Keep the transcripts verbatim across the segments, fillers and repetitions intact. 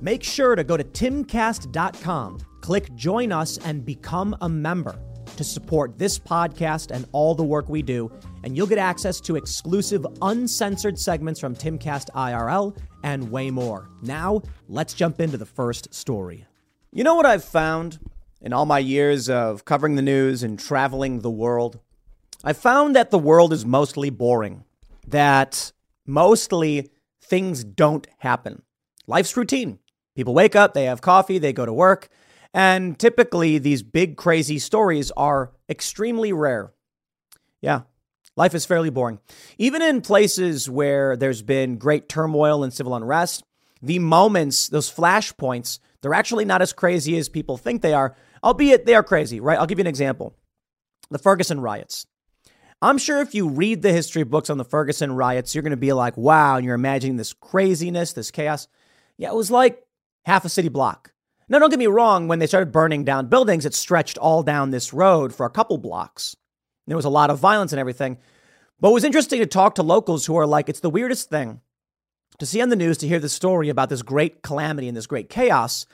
Make sure to go to Tim Cast dot com, click Join Us, and become a member to support this podcast and all the work we do, and you'll get access to exclusive, uncensored segments from TimCast I R L and way more. Now, let's jump into the first story. You know what I've found in all my years of covering the news and traveling the world? I've found that the world is mostly boring, that mostly things don't happen. Life's routine. People wake up, they have coffee, they go to work. And typically, these big, crazy stories are extremely rare. Yeah, life is fairly boring. Even in places where there's been great turmoil and civil unrest, the moments, those flashpoints, they're actually not as crazy as people think they are, albeit they are crazy, right? I'll give you an example. The Ferguson riots. I'm sure if you read the history books on the Ferguson riots, you're going to be like, wow, and you're imagining this craziness, this chaos. Yeah, it was like half a city block. Now, don't get me wrong, when they started burning down buildings, it stretched all down this road for a couple blocks. There was a lot of violence and everything. But it was interesting to talk to locals who are like, it's the weirdest thing to see on the news, to hear the story about this great calamity and this great chaos.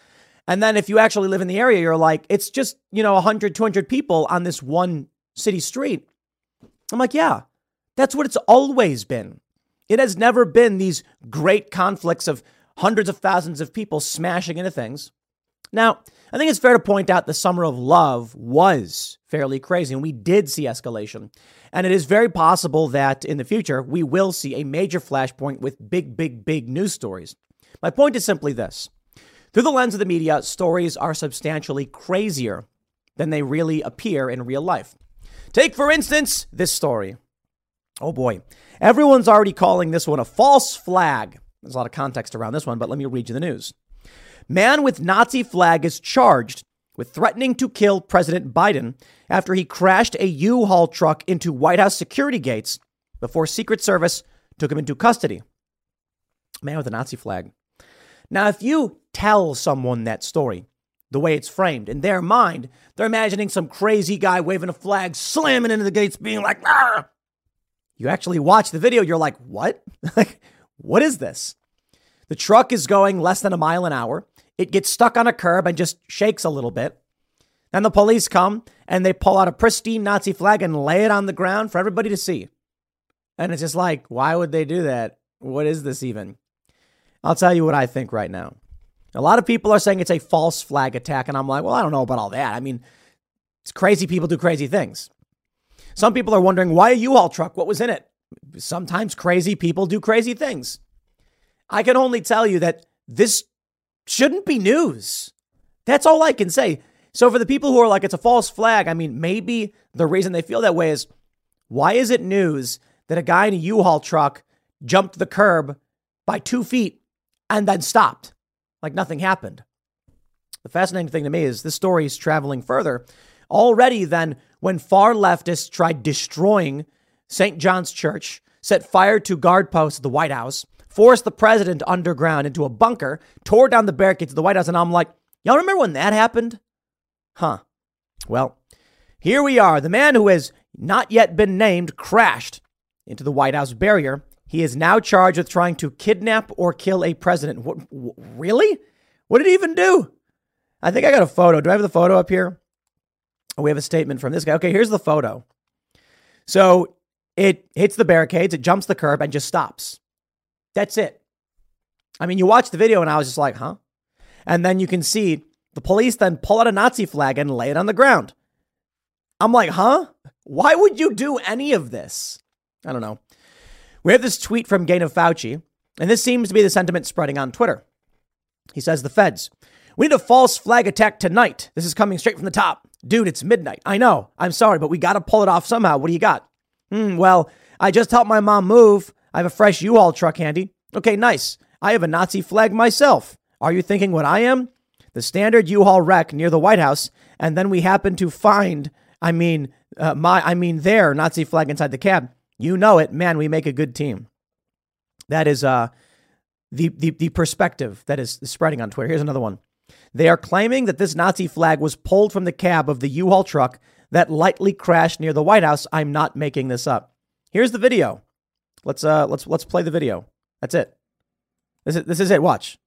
And then if you actually live in the area, you're like, it's just, you know, one hundred, two hundred people on this one city street. I'm like, yeah, that's what it's always been. It has never been these great conflicts of hundreds of thousands of people smashing into things. Now, I think it's fair to point out the summer of love was fairly crazy, and we did see escalation. And it is very possible that in the future, we will see a major flashpoint with big, big, big news stories. My point is simply this. Through the lens of the media, stories are substantially crazier than they really appear in real life. Take, for instance, this story. Oh, boy. Everyone's already calling this one a false flag. There's a lot of context around this one, but let me read you the news. Man with Nazi flag is charged with threatening to kill President Biden after he crashed a U-Haul truck into White House security gates before Secret Service took him into custody. Man with a Nazi flag. Now, if you tell someone that story, the way it's framed, in their mind, they're imagining some crazy guy waving a flag, slamming into the gates, being like, ah! You actually watch the video, you're like, what? Like, what is this? The truck is going less than a mile an hour. It gets stuck on a curb and just shakes a little bit. Then the police come and they pull out a pristine Nazi flag and lay it on the ground for everybody to see. And it's just like, why would they do that? What is this even? I'll tell you what I think right now. A lot of people are saying it's a false flag attack. And I'm like, well, I don't know about all that. I mean, it's crazy people do crazy things. Some people are wondering why a U-Haul truck? What was in it? Sometimes crazy people do crazy things. I can only tell you that this shouldn't be news. That's all I can say. So for the people who are like, it's a false flag, I mean, maybe the reason they feel that way is, why is it news that a guy in a U-Haul truck jumped the curb by two feet and then stopped like nothing happened? The fascinating thing to me is this story is traveling further already than when far leftists tried destroying Saint John's Church, set fire to guard posts at the White House, forced the president underground into a bunker, tore down the barricades of the White House. And I'm like, y'all remember when that happened? Huh? Well, here we are. The man who has not yet been named crashed into the White House barrier. He is now charged with trying to kidnap or kill a president. What, what, really? What did he even do? I think I got a photo. Do I have the photo up here? Oh, we have a statement from this guy. Okay, here's the photo. So it hits the barricades, it jumps the curb and just stops. That's it. I mean, you watch the video and I was just like, huh? And then you can see the police then pull out a Nazi flag and lay it on the ground. I'm like, huh? Why would you do any of this? I don't know. We have this tweet from Gain of Fauci, and this seems to be the sentiment spreading on Twitter. He says, the feds, we need a false flag attack tonight. This is coming straight from the top. Dude, it's midnight. I know. I'm sorry, but we got to pull it off somehow. What do you got? Mm, well, I just helped my mom move. I have a fresh U-Haul truck handy. Okay, nice. I have a Nazi flag myself. Are you thinking what I am? The standard U-Haul wreck near the White House, and then we happen to find, I mean, uh, my, I mean, their Nazi flag inside the cab. You know it, man. We make a good team. That is uh, the, the the perspective that is spreading on Twitter. Here's another one. They are claiming that this Nazi flag was pulled from the cab of the U-Haul truck that lightly crashed near the White House. I'm not making this up. Here's the video. Let's uh, let's let's play the video. That's it. This is this is it. Watch.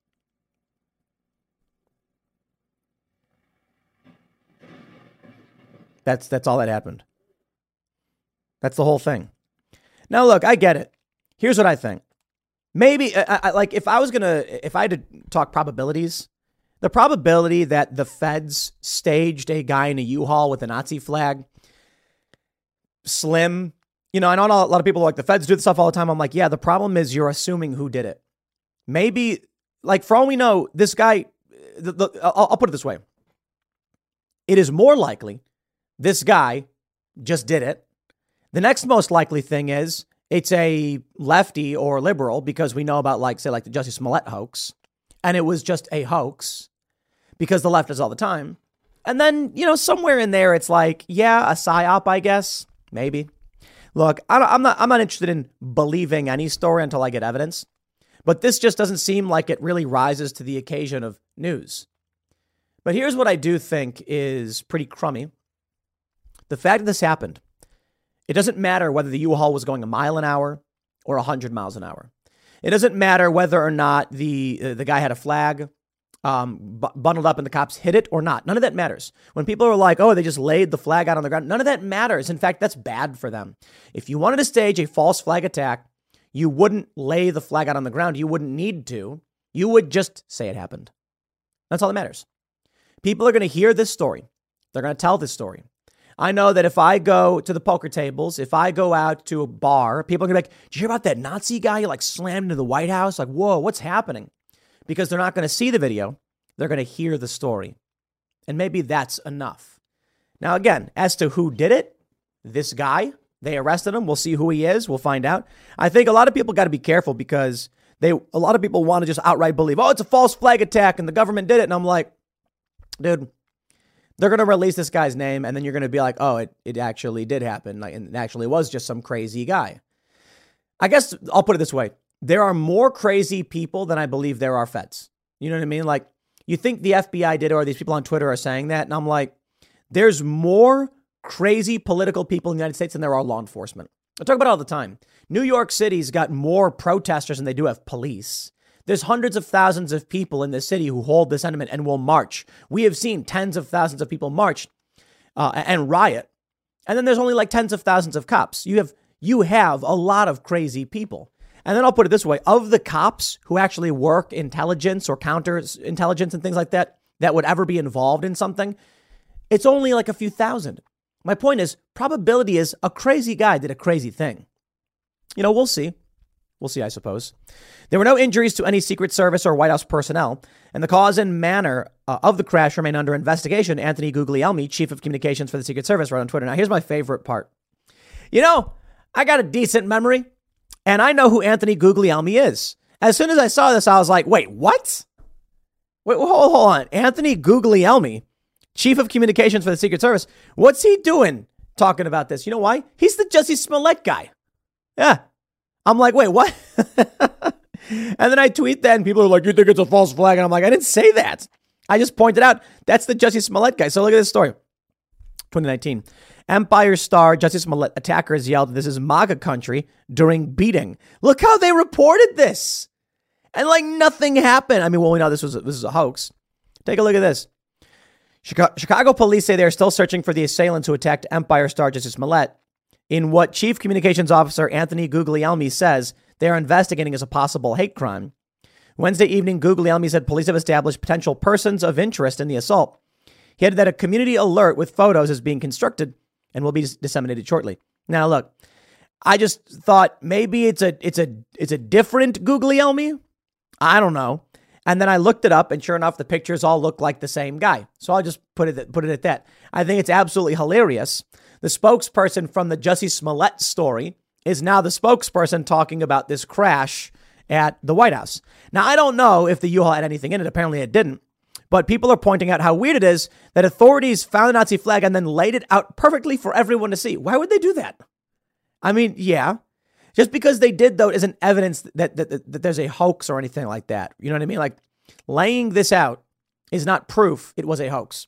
That's that's all that happened. That's the whole thing. Now, look, I get it. Here's what I think. Maybe I, I, like if I was going to if I had to talk probabilities, the probability that the feds staged a guy in a U-Haul with a Nazi flag. Slim, you know, I know a lot of people are like the feds do this stuff all the time. I'm like, yeah, the problem is you're assuming who did it. Maybe like for all we know, this guy, the, the, I'll, I'll put it this way. It is more likely this guy just did it. The next most likely thing is it's a lefty or liberal, because we know about, like, say, like the Jussie Smollett hoax. And it was just a hoax because the left is all the time. And then, you know, somewhere in there, it's like, yeah, a psyop, I guess. Maybe. Look, I don't, I'm not I'm not interested in believing any story until I get evidence. But this just doesn't seem like it really rises to the occasion of news. But here's what I do think is pretty crummy. The fact that this happened, it doesn't matter whether the U-Haul was going a mile an hour or one hundred miles an hour. It doesn't matter whether or not the uh, the guy had a flag um, b- bundled up and the cops hit it or not. None of that matters. When people are like, oh, they just laid the flag out on the ground. None of that matters. In fact, that's bad for them. If you wanted to stage a false flag attack, you wouldn't lay the flag out on the ground. You wouldn't need to. You would just say it happened. That's all that matters. People are going to hear this story. They're going to tell this story. I know that if I go to the poker tables, if I go out to a bar, people are going to be like, did you hear about that Nazi guy who like slammed into the White House? Like, whoa, what's happening? Because they're not going to see the video. They're going to hear the story. And maybe that's enough. Now, again, as to who did it, this guy, they arrested him. We'll see who he is. We'll find out. I think a lot of people got to be careful because they a lot of people want to just outright believe, oh, it's a false flag attack and the government did it. And I'm like, dude. They're going to release this guy's name, and then you're going to be like, oh, it, it actually did happen. Like, and it actually was just some crazy guy. I guess I'll put it this way. There are more crazy people than I believe there are feds. You know what I mean? Like, you think the F B I did, or these people on Twitter are saying that. And I'm like, there's more crazy political people in the United States than there are law enforcement. I talk about it all the time. New York City's got more protesters than they do have police. There's hundreds of thousands of people in the city who hold the sentiment and will march. We have seen tens of thousands of people march uh, and riot. And then there's only like tens of thousands of cops. You have you have a lot of crazy people. And then I'll put it this way. Of the cops who actually work intelligence or counterintelligence and things like that, that would ever be involved in something, it's only like a few thousand. My point is, probability is a crazy guy did a crazy thing. You know, we'll see. We'll see, I suppose. There were no injuries to any Secret Service or White House personnel, and the cause and manner uh, of the crash remain under investigation. Anthony Guglielmi, Chief of Communications for the Secret Service, wrote on Twitter. Now, here's my favorite part. You know, I got a decent memory, and I know who Anthony Guglielmi is. As soon as I saw this, I was like, wait, what? Wait, hold, hold on. Anthony Guglielmi, Chief of Communications for the Secret Service. What's he doing talking about this? You know why? He's the Jussie Smollett guy. Yeah. I'm like, wait, what? And then I tweet that and people are like, you think it's a false flag? And I'm like, I didn't say that. I just pointed out that's the Jussie Smollett guy. So look at this story. twenty nineteen, Empire star Jussie Smollett attackers yelled, this is MAGA country during beating. Look how they reported this. And like nothing happened. I mean, well, we know this was a, this is a hoax. Take a look at this. Chicago, Chicago police say they're still searching for the assailants who attacked Empire star Jussie Smollett. In what Chief Communications Officer Anthony Guglielmi says they're investigating as a possible hate crime. Wednesday evening, Guglielmi said police have established potential persons of interest in the assault. He added that a community alert with photos is being constructed and will be disseminated shortly. Now, look, I just thought maybe it's a it's a it's a different Guglielmi. I don't know. And then I looked it up, and sure enough, the pictures all look like the same guy. So I'll just put it put it at that. I think it's absolutely hilarious. The spokesperson from the Jussie Smollett story is now the spokesperson talking about this crash at the White House. Now, I don't know if the U-Haul had anything in it. Apparently it didn't. But people are pointing out how weird it is that authorities found the Nazi flag and then laid it out perfectly for everyone to see. Why would they do that? I mean, yeah. Just because they did, though, isn't evidence that, that, that, that there's a hoax or anything like that. You know what I mean? Like, laying this out is not proof it was a hoax.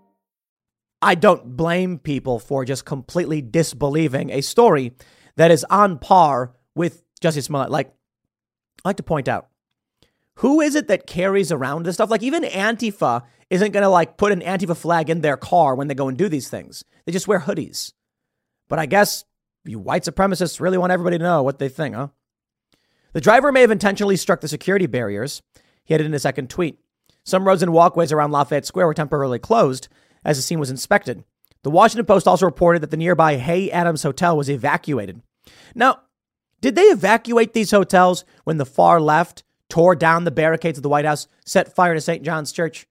I don't blame people for just completely disbelieving a story that is on par with Jussie Smollett. Like, I like to point out, who is it that carries around this stuff? Like, even Antifa isn't going to, like, put an Antifa flag in their car when they go and do these things. They just wear hoodies. But I guess you white supremacists really want everybody to know what they think, huh? The driver may have intentionally struck the security barriers. He added in a second tweet. Some roads and walkways around Lafayette Square were temporarily closed as the scene was inspected. The Washington Post also reported that the nearby Hay Adams Hotel was evacuated. Now, did they evacuate these hotels when the far left tore down the barricades of the White House, set fire to Saint John's Church?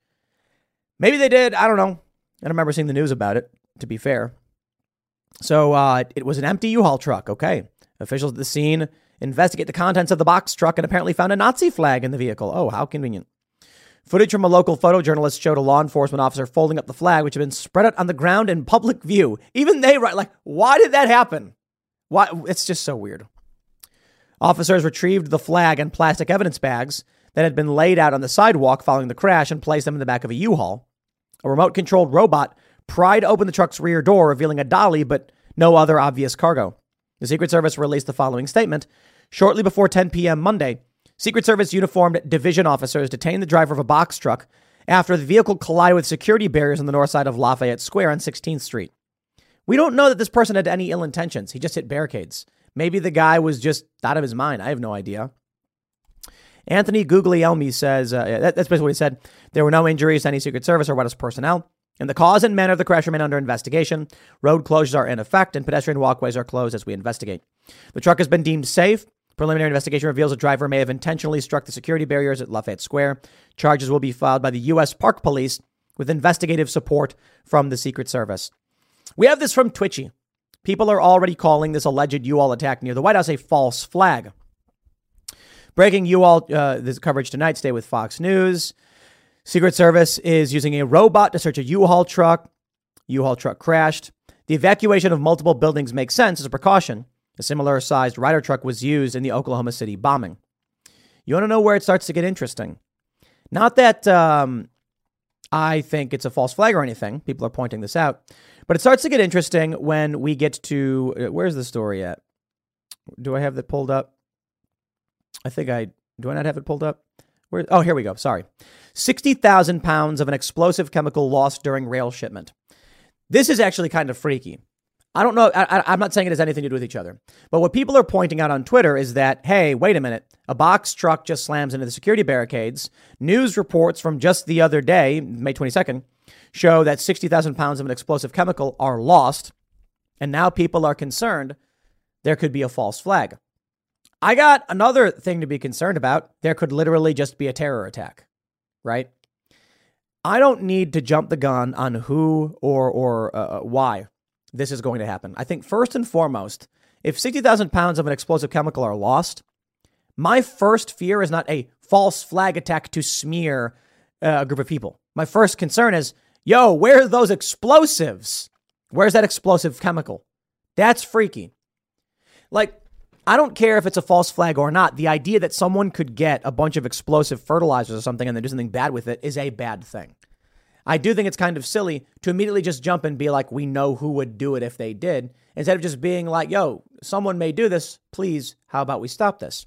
Maybe they did. I don't know. I don't remember seeing the news about it, to be fair. So uh, it was an empty U-Haul truck. Okay. Officials at the scene investigate the contents of the box truck and apparently found a Nazi flag in the vehicle. Oh, how convenient. Footage from a local photojournalist showed a law enforcement officer folding up the flag, which had been spread out on the ground in public view. Even they, right? Like, why did that happen? Why? It's just so weird. Officers retrieved the flag and plastic evidence bags that had been laid out on the sidewalk following the crash and placed them in the back of a U-Haul. A remote-controlled robot pried open the truck's rear door, revealing a dolly, but no other obvious cargo. The Secret Service released the following statement. Shortly before ten p.m. Monday, Secret Service uniformed division officers detained the driver of a box truck after the vehicle collided with security barriers on the north side of Lafayette Square on sixteenth street. We don't know that this person had any ill intentions. He just hit barricades. Maybe the guy was just out of his mind. I have no idea. Anthony Guglielmi says, uh, that, that's basically what he said. There were no injuries to any Secret Service or White House personnel, and the cause and manner of the crash remain under investigation. Road closures are in effect, and pedestrian walkways are closed as we investigate. The truck has been deemed safe. Preliminary investigation reveals the driver may have intentionally struck the security barriers at Lafayette Square. Charges will be filed by the U S. Park Police with investigative support from the Secret Service. We have this from Twitchy. People are already calling this alleged U-Haul attack near the White House a false flag. Breaking U-Haul uh, this coverage tonight. Stay with Fox News. Secret Service is using a robot to search a U-Haul truck. U-Haul truck crashed. The evacuation of multiple buildings makes sense as a precaution. A similar-sized rider truck was used in the Oklahoma City bombing. You want to know where it starts to get interesting? Not that um, I think it's a false flag or anything. People are pointing this out. But it starts to get interesting when we get to... Where's the story at? Do I have that pulled up? I think I... Do I not have it pulled up? Where? Oh, here we go. Sorry. sixty thousand pounds of an explosive chemical lost during rail shipment. This is actually kind of freaky. I don't know. I, I'm not saying it has anything to do with each other. But what people are pointing out on Twitter is that, hey, wait a minute. A box truck just slams into the security barricades. News reports from just the other day, May twenty-second, show that sixty thousand pounds of an explosive chemical are lost. And now people are concerned there could be a false flag. I got another thing to be concerned about. There could literally just be a terror attack, right? I don't need to jump the gun on who or, or uh, why this is going to happen. I think first and foremost, if sixty thousand pounds of an explosive chemical are lost, my first fear is not a false flag attack to smear uh, a group of people. My first concern is, yo, where are those explosives? Where's that explosive chemical? That's freaky. Like, I don't care if it's a false flag or not. The idea that someone could get a bunch of explosive fertilizers or something and then do something bad with it is a bad thing. I do think it's kind of silly to immediately just jump and be like, we know who would do it if they did, instead of just being like, yo, someone may do this. Please, how about we stop this?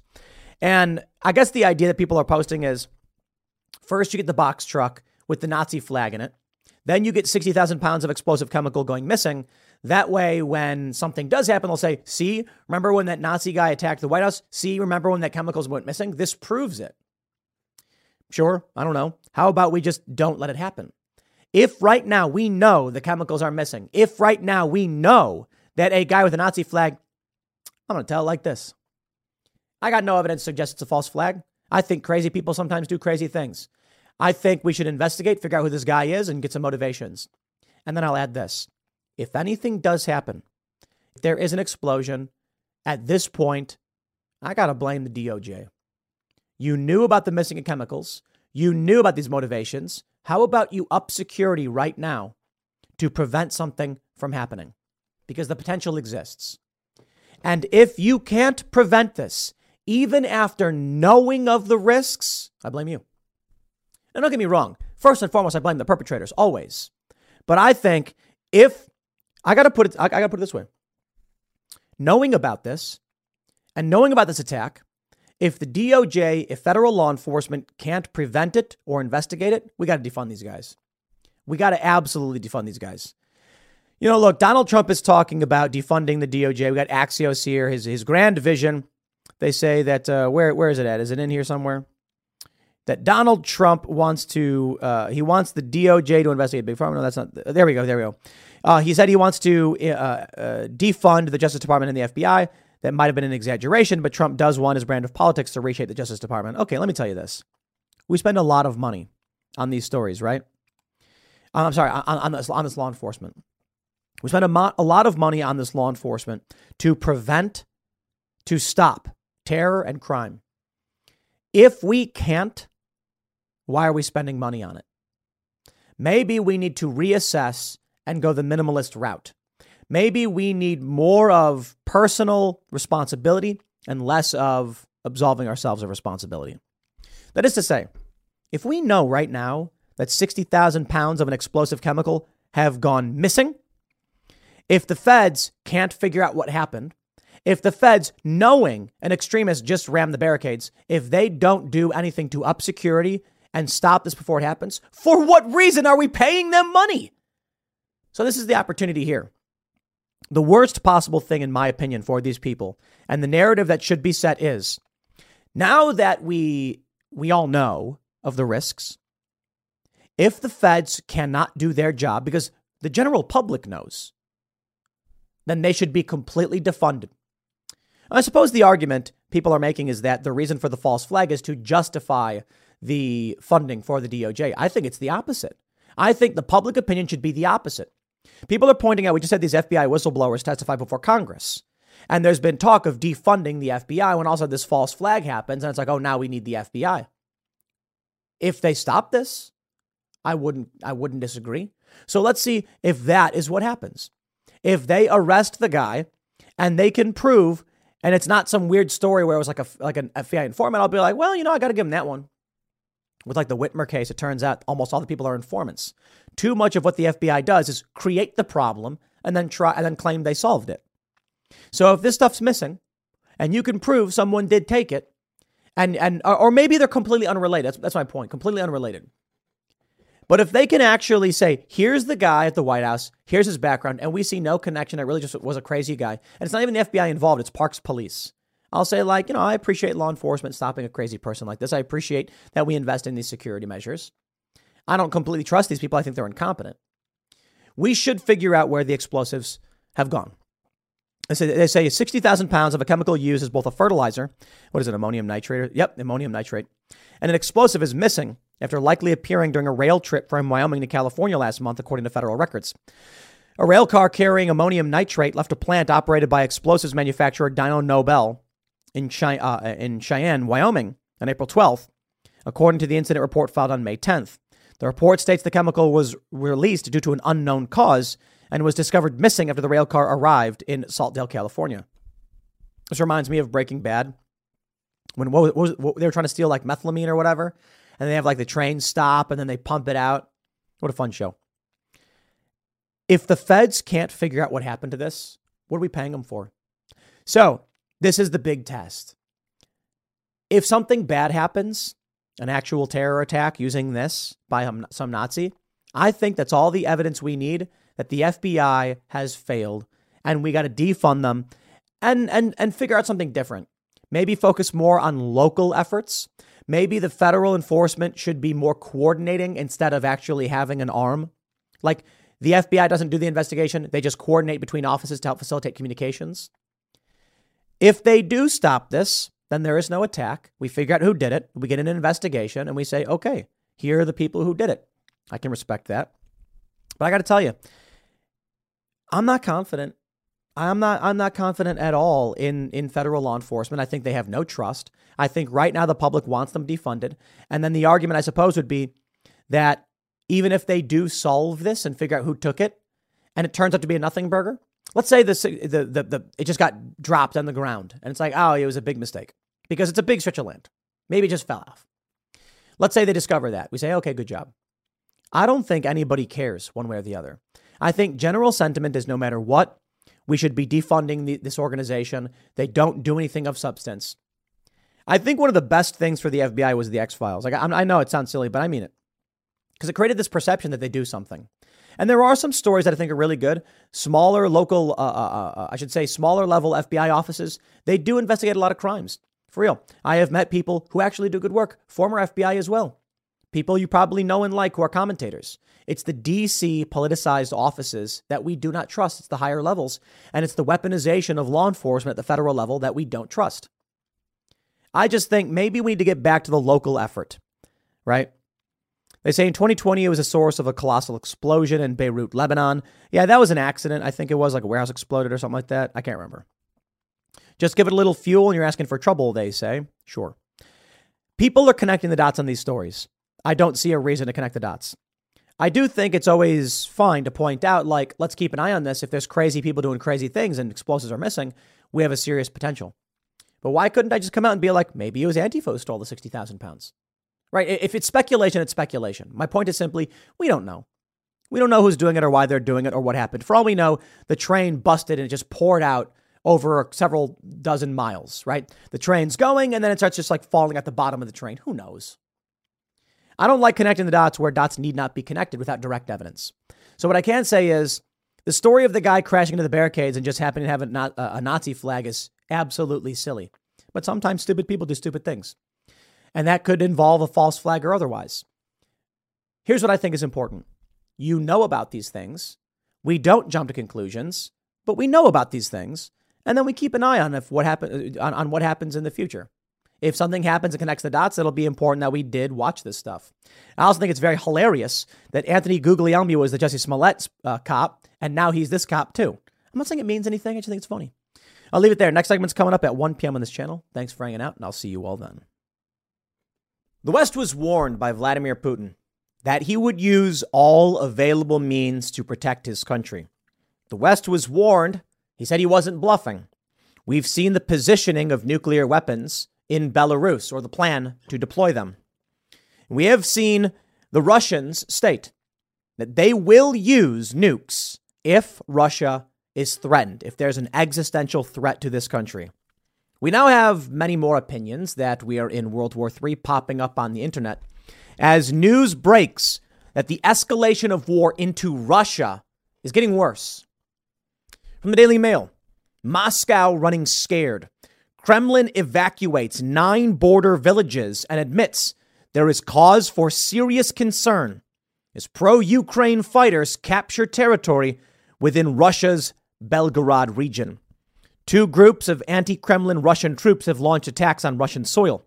And I guess the idea that people are posting is, first you get the box truck with the Nazi flag in it. Then you get sixty thousand pounds of explosive chemical going missing. That way, when something does happen, they'll say, see, remember when that Nazi guy attacked the White House? See, remember when that chemicals went missing? This proves it. Sure, I don't know. How about we just don't let it happen? If right now we know the chemicals are missing, if right now we know that a guy with a Nazi flag, I'm going to tell it like this. I got no evidence to suggest it's a false flag. I think crazy people sometimes do crazy things. I think we should investigate, figure out who this guy is, and get some motivations. And then I'll add this. If anything does happen, if there is an explosion, at this point, I got to blame the D O J. You knew about the missing chemicals. You knew about these motivations. How about you up security right now to prevent something from happening? Because the potential exists. And if you can't prevent this, even after knowing of the risks, I blame you. Now, don't get me wrong. First and foremost, I blame the perpetrators always. But I think if I got to put it, I got to put it this way. Knowing about this and knowing about this attack, if the D O J, if federal law enforcement can't prevent it or investigate it, we got to defund these guys. We got to absolutely defund these guys. You know, look, Donald Trump is talking about defunding the D O J. We got Axios here, his his grand vision. They say that uh, where where is it at? Is it in here somewhere? That Donald Trump wants to, uh, he wants the D O J to investigate Big Pharma. No, that's not, there we go, there we go. Uh, he said he wants to uh, uh, defund the Justice Department and the F B I. That might have been an exaggeration, but Trump does want his brand of politics to reshape the Justice Department. Okay, let me tell you this. We spend a lot of money on these stories, right? I'm sorry, on, on, this, on this law enforcement. We spend a, mo- a lot of money on this law enforcement to prevent, to stop terror and crime. If we can't, why are we spending money on it? Maybe we need to reassess and go the minimalist route. Maybe we need more of personal responsibility and less of absolving ourselves of responsibility. That is to say, if we know right now that sixty thousand pounds of an explosive chemical have gone missing, if the feds can't figure out what happened, if the feds, knowing an extremist just rammed the barricades, if they don't do anything to up security and stop this before it happens, for what reason are we paying them money? So this is the opportunity here. The worst possible thing, in my opinion, for these people and the narrative that should be set is now that we we all know of the risks, if the feds cannot do their job because the general public knows, then they should be completely defunded. I suppose the argument people are making is that the reason for the false flag is to justify the funding for the D O J. I think it's the opposite. I think the public opinion should be the opposite. People are pointing out, we just had these F B I whistleblowers testify before Congress, and there's been talk of defunding the F B I when also this false flag happens. And it's like, oh, now we need the F B I. If they stop this, I wouldn't I wouldn't disagree. So let's see if that is what happens. If they arrest the guy and they can prove, and it's not some weird story where it was like a like an F B I informant, I'll be like, well, you know, I got to give him that one. With like the Whitmer case, it turns out almost all the people are informants. Too much of what the F B I does is create the problem and then try and then claim they solved it. So if this stuff's missing and you can prove someone did take it and and or, or maybe they're completely unrelated. That's, that's my point. Completely unrelated. But if they can actually say, here's the guy at the White House, here's his background, and we see no connection. It really just was a crazy guy. And it's not even the F B I involved. It's Parks Police. I'll say, like, you know, I appreciate law enforcement stopping a crazy person like this. I appreciate that we invest in these security measures. I don't completely trust these people. I think they're incompetent. We should figure out where the explosives have gone. They say, they say sixty thousand pounds of a chemical used as both a fertilizer. What is it? Ammonium nitrate? Yep. Ammonium nitrate. And an explosive is missing after likely appearing during a rail trip from Wyoming to California last month, according to federal records. A rail car carrying ammonium nitrate left a plant operated by explosives manufacturer Dyno Nobel in Chey- uh, in Cheyenne, Wyoming on April twelfth, according to the incident report filed on May tenth. The report states the chemical was released due to an unknown cause and was discovered missing after the rail car arrived in Saltdale, California. This reminds me of Breaking Bad, when what was, what was, what, they were trying to steal like methamphetamine or whatever, and they have like the train stop and then they pump it out. What a fun show. If the feds can't figure out what happened to this, what are we paying them for? So this is the big test. If something bad happens, an actual terror attack using this by some Nazi, I think that's all the evidence we need that the F B I has failed, and we got to defund them and, and, and figure out something different. Maybe focus more on local efforts. Maybe the federal enforcement should be more coordinating instead of actually having an arm. Like the F B I doesn't do the investigation. They just coordinate between offices to help facilitate communications. If they do stop this, then there is no attack. We figure out who did it. We get an investigation and we say, okay, here are the people who did it. I can respect that. But I got to tell you, I'm not confident. I'm not I'm not confident at all in, in federal law enforcement. I think they have no trust. I think right now the public wants them defunded. And then the argument, I suppose, would be that even if they do solve this and figure out who took it, and it turns out to be a nothing burger, let's say this, the, the, the, it just got dropped on the ground and it's like, oh, it was a big mistake because it's a big stretch of land. Maybe it just fell off. Let's say they discover that. We say, okay, good job. I don't think anybody cares one way or the other. I think general sentiment is no matter what, we should be defunding the, this organization. They don't do anything of substance. I think one of the best things for the F B I was the X-Files. Like I, I know it sounds silly, but I mean it. Because it created this perception that they do something. And there are some stories that I think are really good. Smaller local, uh, uh, uh, I should say, smaller level F B I offices. They do investigate a lot of crimes. For real. I have met people who actually do good work. Former F B I as well. People you probably know and like who are commentators. It's the D C politicized offices that we do not trust. It's the higher levels. And it's the weaponization of law enforcement at the federal level that we don't trust. I just think maybe we need to get back to the local effort, right? They say in twenty twenty, it was a source of a colossal explosion in Beirut, Lebanon. Yeah, that was an accident. I think it was like a warehouse exploded or something like that. I can't remember. Just give it a little fuel and you're asking for trouble, they say. Sure. People are connecting the dots on these stories. I don't see a reason to connect the dots. I do think it's always fine to point out, like, let's keep an eye on this. If there's crazy people doing crazy things and explosives are missing, we have a serious potential. But why couldn't I just come out and be like, maybe it was Antifa who stole the sixty thousand pounds, right? If it's speculation, it's speculation. My point is simply, we don't know. We don't know who's doing it or why they're doing it or what happened. For all we know, the train busted and it just poured out over several dozen miles, right? The train's going and then it starts just like falling at the bottom of the train. Who knows? I don't like connecting the dots where dots need not be connected without direct evidence. So what I can say is the story of the guy crashing into the barricades and just happening to have a, a Nazi flag is absolutely silly. But sometimes stupid people do stupid things. And that could involve a false flag or otherwise. Here's what I think is important. You know about these things. We don't jump to conclusions, but we know about these things. And then we keep an eye on if what happen, on, on what happens in the future. If something happens and connects the dots, it'll be important that we did watch this stuff. I also think it's very hilarious that Anthony Guglielmi was the Jussie Smollett uh, cop, and now he's this cop too. I'm not saying it means anything. I just think it's funny. I'll leave it there. Next segment's coming up at one p.m. on this channel. Thanks for hanging out, and I'll see you all then. The West was warned by Vladimir Putin that he would use all available means to protect his country. The West was warned. He said he wasn't bluffing. We've seen the positioning of nuclear weapons in Belarus, or the plan to deploy them. We have seen the Russians state that they will use nukes if Russia is threatened, if there's an existential threat to this country. We now have many more opinions that we are in World War Three popping up on the internet as news breaks that the escalation of war into Russia is getting worse. From the Daily Mail, Moscow running scared. Kremlin evacuates nine border villages and admits there is cause for serious concern as pro-Ukraine fighters capture territory within Russia's Belgorod region. Two groups of anti-Kremlin Russian troops have launched attacks on Russian soil.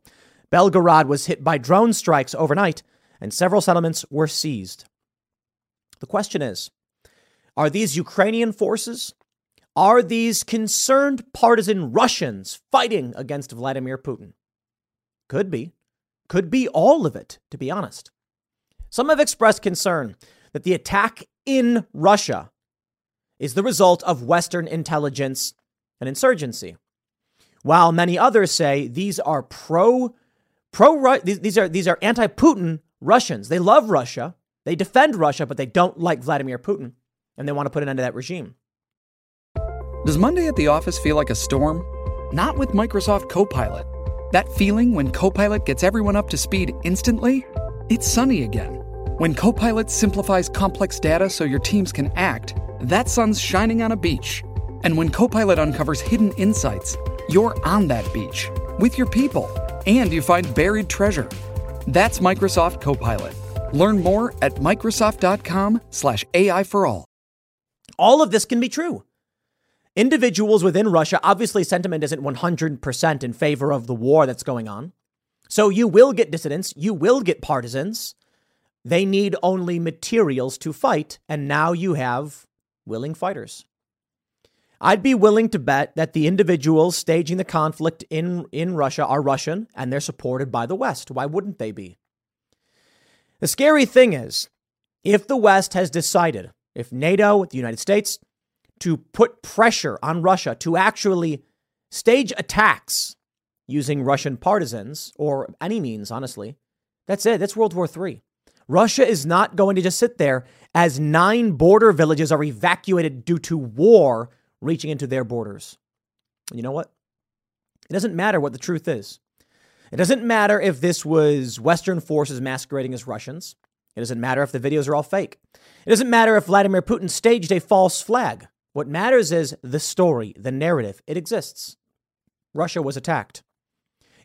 Belgorod was hit by drone strikes overnight, and several settlements were seized. The question is, are these Ukrainian forces? Are these concerned partisan Russians fighting against Vladimir Putin? Could be. Could be all of it, to be honest. Some have expressed concern that the attack in Russia is the result of Western intelligence and insurgency, while many others say these are pro, pro these, these are these are anti-Putin Russians. They love Russia. They defend Russia, but they don't like Vladimir Putin, and they want to put an end to that regime. Does Monday at the office feel like a storm? Not with Microsoft Copilot. That feeling when Copilot gets everyone up to speed instantly? It's sunny again. When Copilot simplifies complex data so your teams can act, that sun's shining on a beach. And when Copilot uncovers hidden insights, you're on that beach with your people and you find buried treasure. That's Microsoft Copilot. Learn more at Microsoft dot com slash A I for all. All of this can be true. Individuals within Russia, obviously sentiment isn't one hundred percent in favor of the war that's going on. So you will get dissidents. You will get partisans. They need only materials to fight. And now you have willing fighters. I'd be willing to bet that the individuals staging the conflict in, in Russia are Russian and they're supported by the West. Why wouldn't they be? The scary thing is, if the West has decided, if NATO, the United States, to put pressure on Russia to actually stage attacks using Russian partisans or any means, honestly, that's it. That's World War Three. Russia is not going to just sit there as nine border villages are evacuated due to war reaching into their borders. And you know what? It doesn't matter what the truth is. It doesn't matter if this was Western forces masquerading as Russians. It doesn't matter if the videos are all fake. It doesn't matter if Vladimir Putin staged a false flag. What matters is the story, the narrative. It exists. Russia was attacked.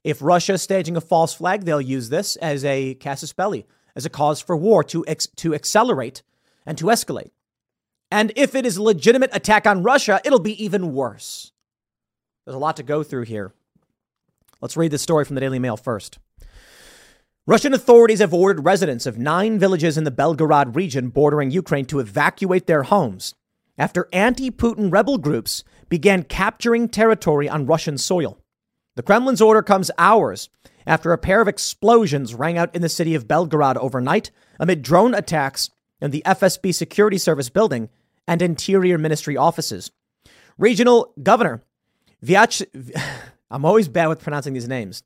If Russia is staging a false flag, they'll use this as a casus belli, as a cause for war to ex- to accelerate and to escalate. And if it is a legitimate attack on Russia, it'll be even worse. There's a lot to go through here. Let's read this story from the Daily Mail first. Russian authorities have ordered residents of nine villages in the Belgorod region bordering Ukraine to evacuate their homes after anti-Putin rebel groups began capturing territory on Russian soil. The Kremlin's order comes hours after a pair of explosions rang out in the city of Belgorod overnight amid drone attacks in the F S B Security Service building and Interior Ministry offices. Regional Governor Vyach... I'm always bad with pronouncing these names.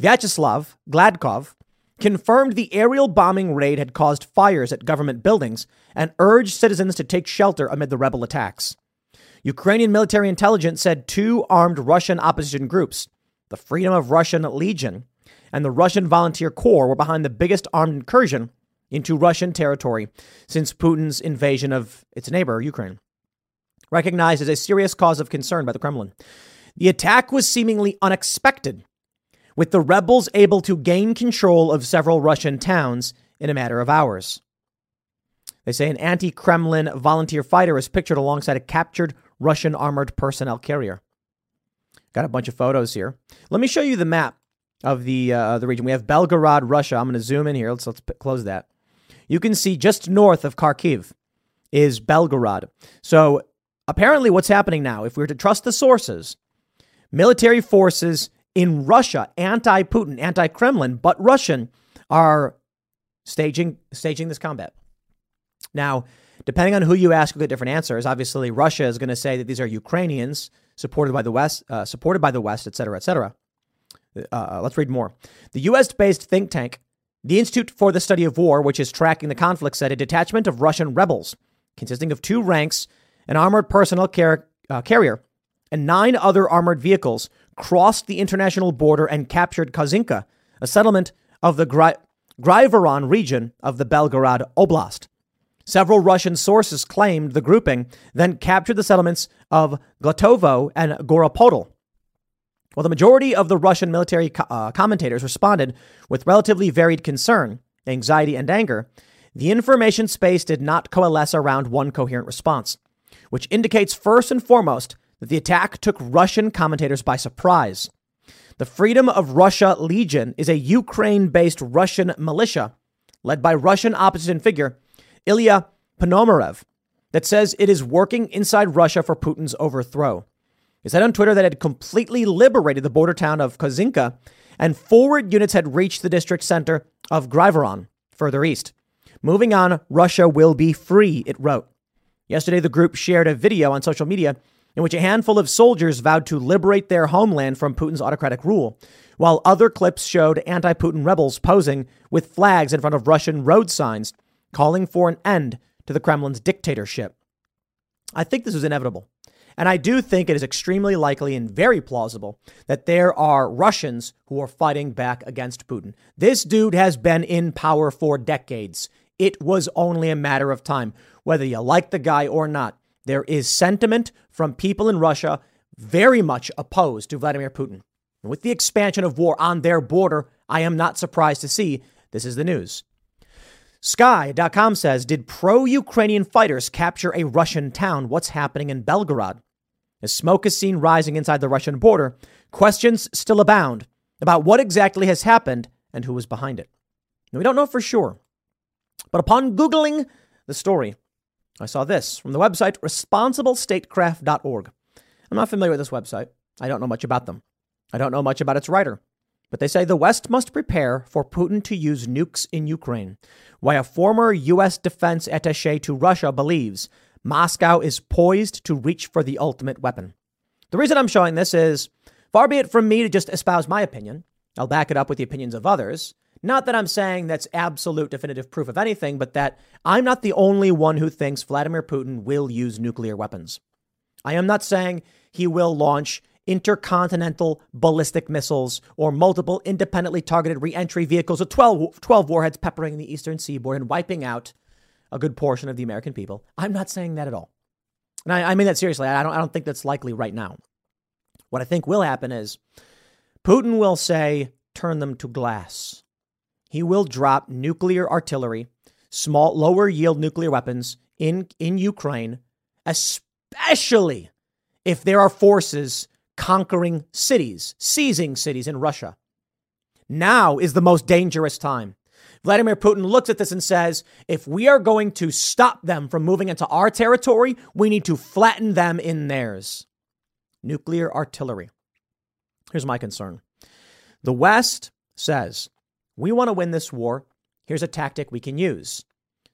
Vyacheslav Gladkov confirmed the aerial bombing raid had caused fires at government buildings and urged citizens to take shelter amid the rebel attacks. Ukrainian military intelligence said two armed Russian opposition groups, the Freedom of Russian Legion and the Russian Volunteer Corps, were behind the biggest armed incursion into Russian territory since Putin's invasion of its neighbor, Ukraine, recognized as a serious cause of concern by the Kremlin. The attack was seemingly unexpected, with the rebels able to gain control of several Russian towns in a matter of hours. They say an anti-Kremlin volunteer fighter is pictured alongside a captured Russian armored personnel carrier. Got a bunch of photos here. Let me show you the map of the uh, the region. We have Belgorod, Russia. I'm going to zoom in here. Let's, let's p- close that. You can see just north of Kharkiv is Belgorod. So apparently what's happening now, if we were to trust the sources, military forces in Russia, anti-Putin, anti-Kremlin, but Russian, are staging staging this combat. Now, depending on who you ask, you'll get different answers. Obviously, Russia is going to say that these are Ukrainians supported by the West, uh, supported by the West, et cetera, et cetera. Uh, let's read more. The U S-based think tank, the Institute for the Study of War, which is tracking the conflict, said a detachment of Russian rebels consisting of two ranks, an armored personnel car- uh, carrier, and nine other armored vehicles crossed the international border and captured Kazinka, a settlement of the Gray- Grayvoron region of the Belgorod Oblast. Several Russian sources claimed the grouping then captured the settlements of Glatovo and Goropodl. While the majority of the Russian military co- uh, commentators responded with relatively varied concern, anxiety, and anger, the information space did not coalesce around one coherent response, which indicates first and foremost that the attack took Russian commentators by surprise. The Freedom of Russia Legion is a Ukraine-based Russian militia led by Russian opposition figure Ilya Ponomarev that says it is working inside Russia for Putin's overthrow. It said on Twitter that it had completely liberated the border town of Kazinka and forward units had reached the district center of Grayvoron, further east. Moving on, Russia will be free, it wrote. Yesterday, the group shared a video on social media in which a handful of soldiers vowed to liberate their homeland from Putin's autocratic rule, while other clips showed anti-Putin rebels posing with flags in front of Russian road signs, calling for an end to the Kremlin's dictatorship. I think this is inevitable. And I do think it is extremely likely and very plausible that there are Russians who are fighting back against Putin. This dude has been in power for decades. It was only a matter of time, whether you like the guy or not. There is sentiment from people in Russia very much opposed to Vladimir Putin. And with the expansion of war on their border, I am not surprised to see this is the news. Sky dot com says, did pro-Ukrainian fighters capture a Russian town? What's happening in Belgorod? As smoke is seen rising inside the Russian border, questions still abound about what exactly has happened and who was behind it. Now, we don't know for sure, but upon Googling the story, I saw this from the website responsible statecraft dot org. I'm not familiar with this website. I don't know much about them. I don't know much about its writer. But they say the West must prepare for Putin to use nukes in Ukraine. Why a former U S defense attaché to Russia believes Moscow is poised to reach for the ultimate weapon. The reason I'm showing this is, far be it from me to just espouse my opinion. I'll back it up with the opinions of others. Not that I'm saying that's absolute definitive proof of anything, but that I'm not the only one who thinks Vladimir Putin will use nuclear weapons. I am not saying he will launch intercontinental ballistic missiles or multiple independently targeted reentry vehicles with twelve, twelve warheads peppering the eastern seaboard and wiping out a good portion of the American people. I'm not saying that at all. And I, I mean that seriously. I don't, I don't think that's likely right now. What I think will happen is Putin will say, turn them to glass. He will drop nuclear artillery, small, lower yield nuclear weapons in, in Ukraine, especially if there are forces conquering cities, seizing cities in Russia. Now is the most dangerous time. Vladimir Putin looks at this and says, if we are going to stop them from moving into our territory, we need to flatten them in theirs. Nuclear artillery. Here's my concern. The West says, we want to win this war. Here's a tactic we can use.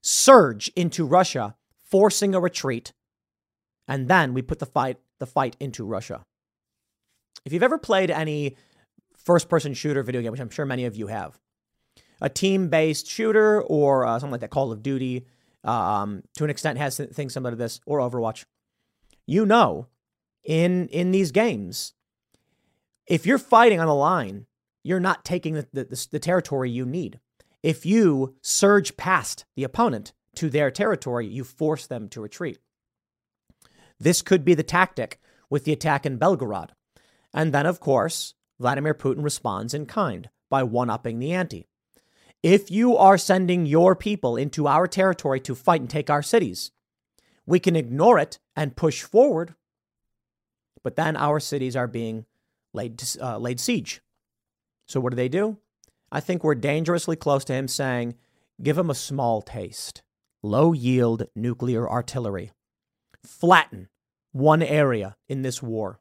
Surge into Russia, forcing a retreat. And then we put the fight, the fight into Russia. If you've ever played any first-person shooter video game, which I'm sure many of you have, a team-based shooter or uh, something like that, Call of Duty, um, to an extent has things similar to this, or Overwatch. You know, in in these games, if you're fighting on the line, you're not taking the, the, the territory you need. If you surge past the opponent to their territory, you force them to retreat. This could be the tactic with the attack in Belgorod. And then, of course, Vladimir Putin responds in kind by one-upping the ante. If you are sending your people into our territory to fight and take our cities, we can ignore it and push forward. But then our cities are being laid, uh, laid siege. So what do they do? I think we're dangerously close to him saying, give him a small taste. Low-yield nuclear artillery. Flatten one area in this war.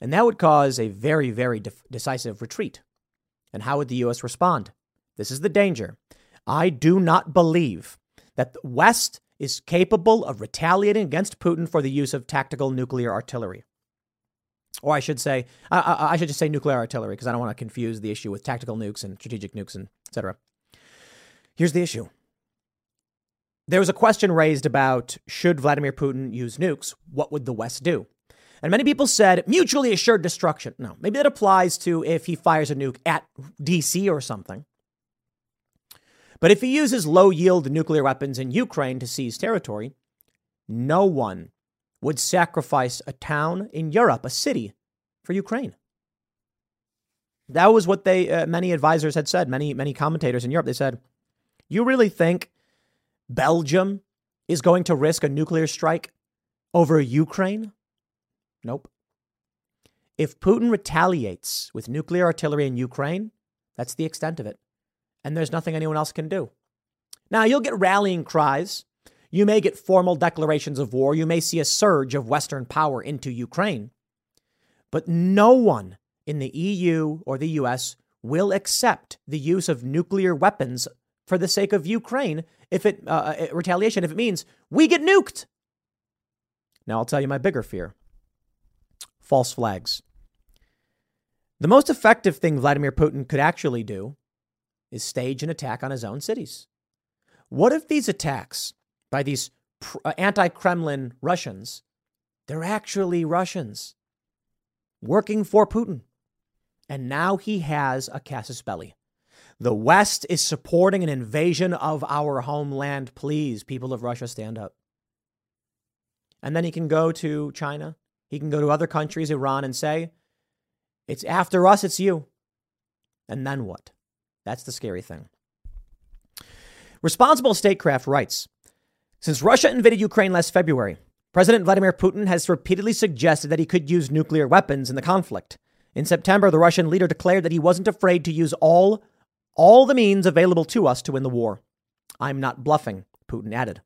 And that would cause a very, very de- decisive retreat. And how would the U S respond? This is the danger. I do not believe that the West is capable of retaliating against Putin for the use of tactical nuclear artillery. Or I should say, I, I, I should just say nuclear artillery, because I don't want to confuse the issue with tactical nukes and strategic nukes and et cetera. Here's the issue. There was a question raised about, should Vladimir Putin use nukes? What would the West do? And many people said mutually assured destruction. No, maybe that applies to if he fires a nuke at D C or something. But if he uses low-yield nuclear weapons in Ukraine to seize territory, no one would sacrifice a town in Europe, a city, for Ukraine. That was what they uh, many advisors had said, many, many commentators in Europe. They said, you really think Belgium is going to risk a nuclear strike over Ukraine? Nope. If Putin retaliates with nuclear artillery in Ukraine, that's the extent of it. And there's nothing anyone else can do. Now, you'll get rallying cries. You may get formal declarations of war. You may see a surge of Western power into Ukraine. But no one in the E U or the U S will accept the use of nuclear weapons for the sake of Ukraine if it uh, retaliation, if it means we get nuked. Now, I'll tell you my bigger fear. False flags. The most effective thing Vladimir Putin could actually do is stage an attack on his own cities. What if these attacks by these anti-Kremlin Russians, they're actually Russians working for Putin? And now he has a casus belli. The West is supporting an invasion of our homeland. Please, people of Russia, stand up. And then he can go to China. He can go to other countries, Iran, and say, it's after us, it's you. And then what? That's the scary thing. Responsible Statecraft writes, since Russia invaded Ukraine last February, President Vladimir Putin has repeatedly suggested that he could use nuclear weapons in the conflict. In September, the Russian leader declared that he wasn't afraid to use all, all the means available to us to win the war. I'm not bluffing, Putin added.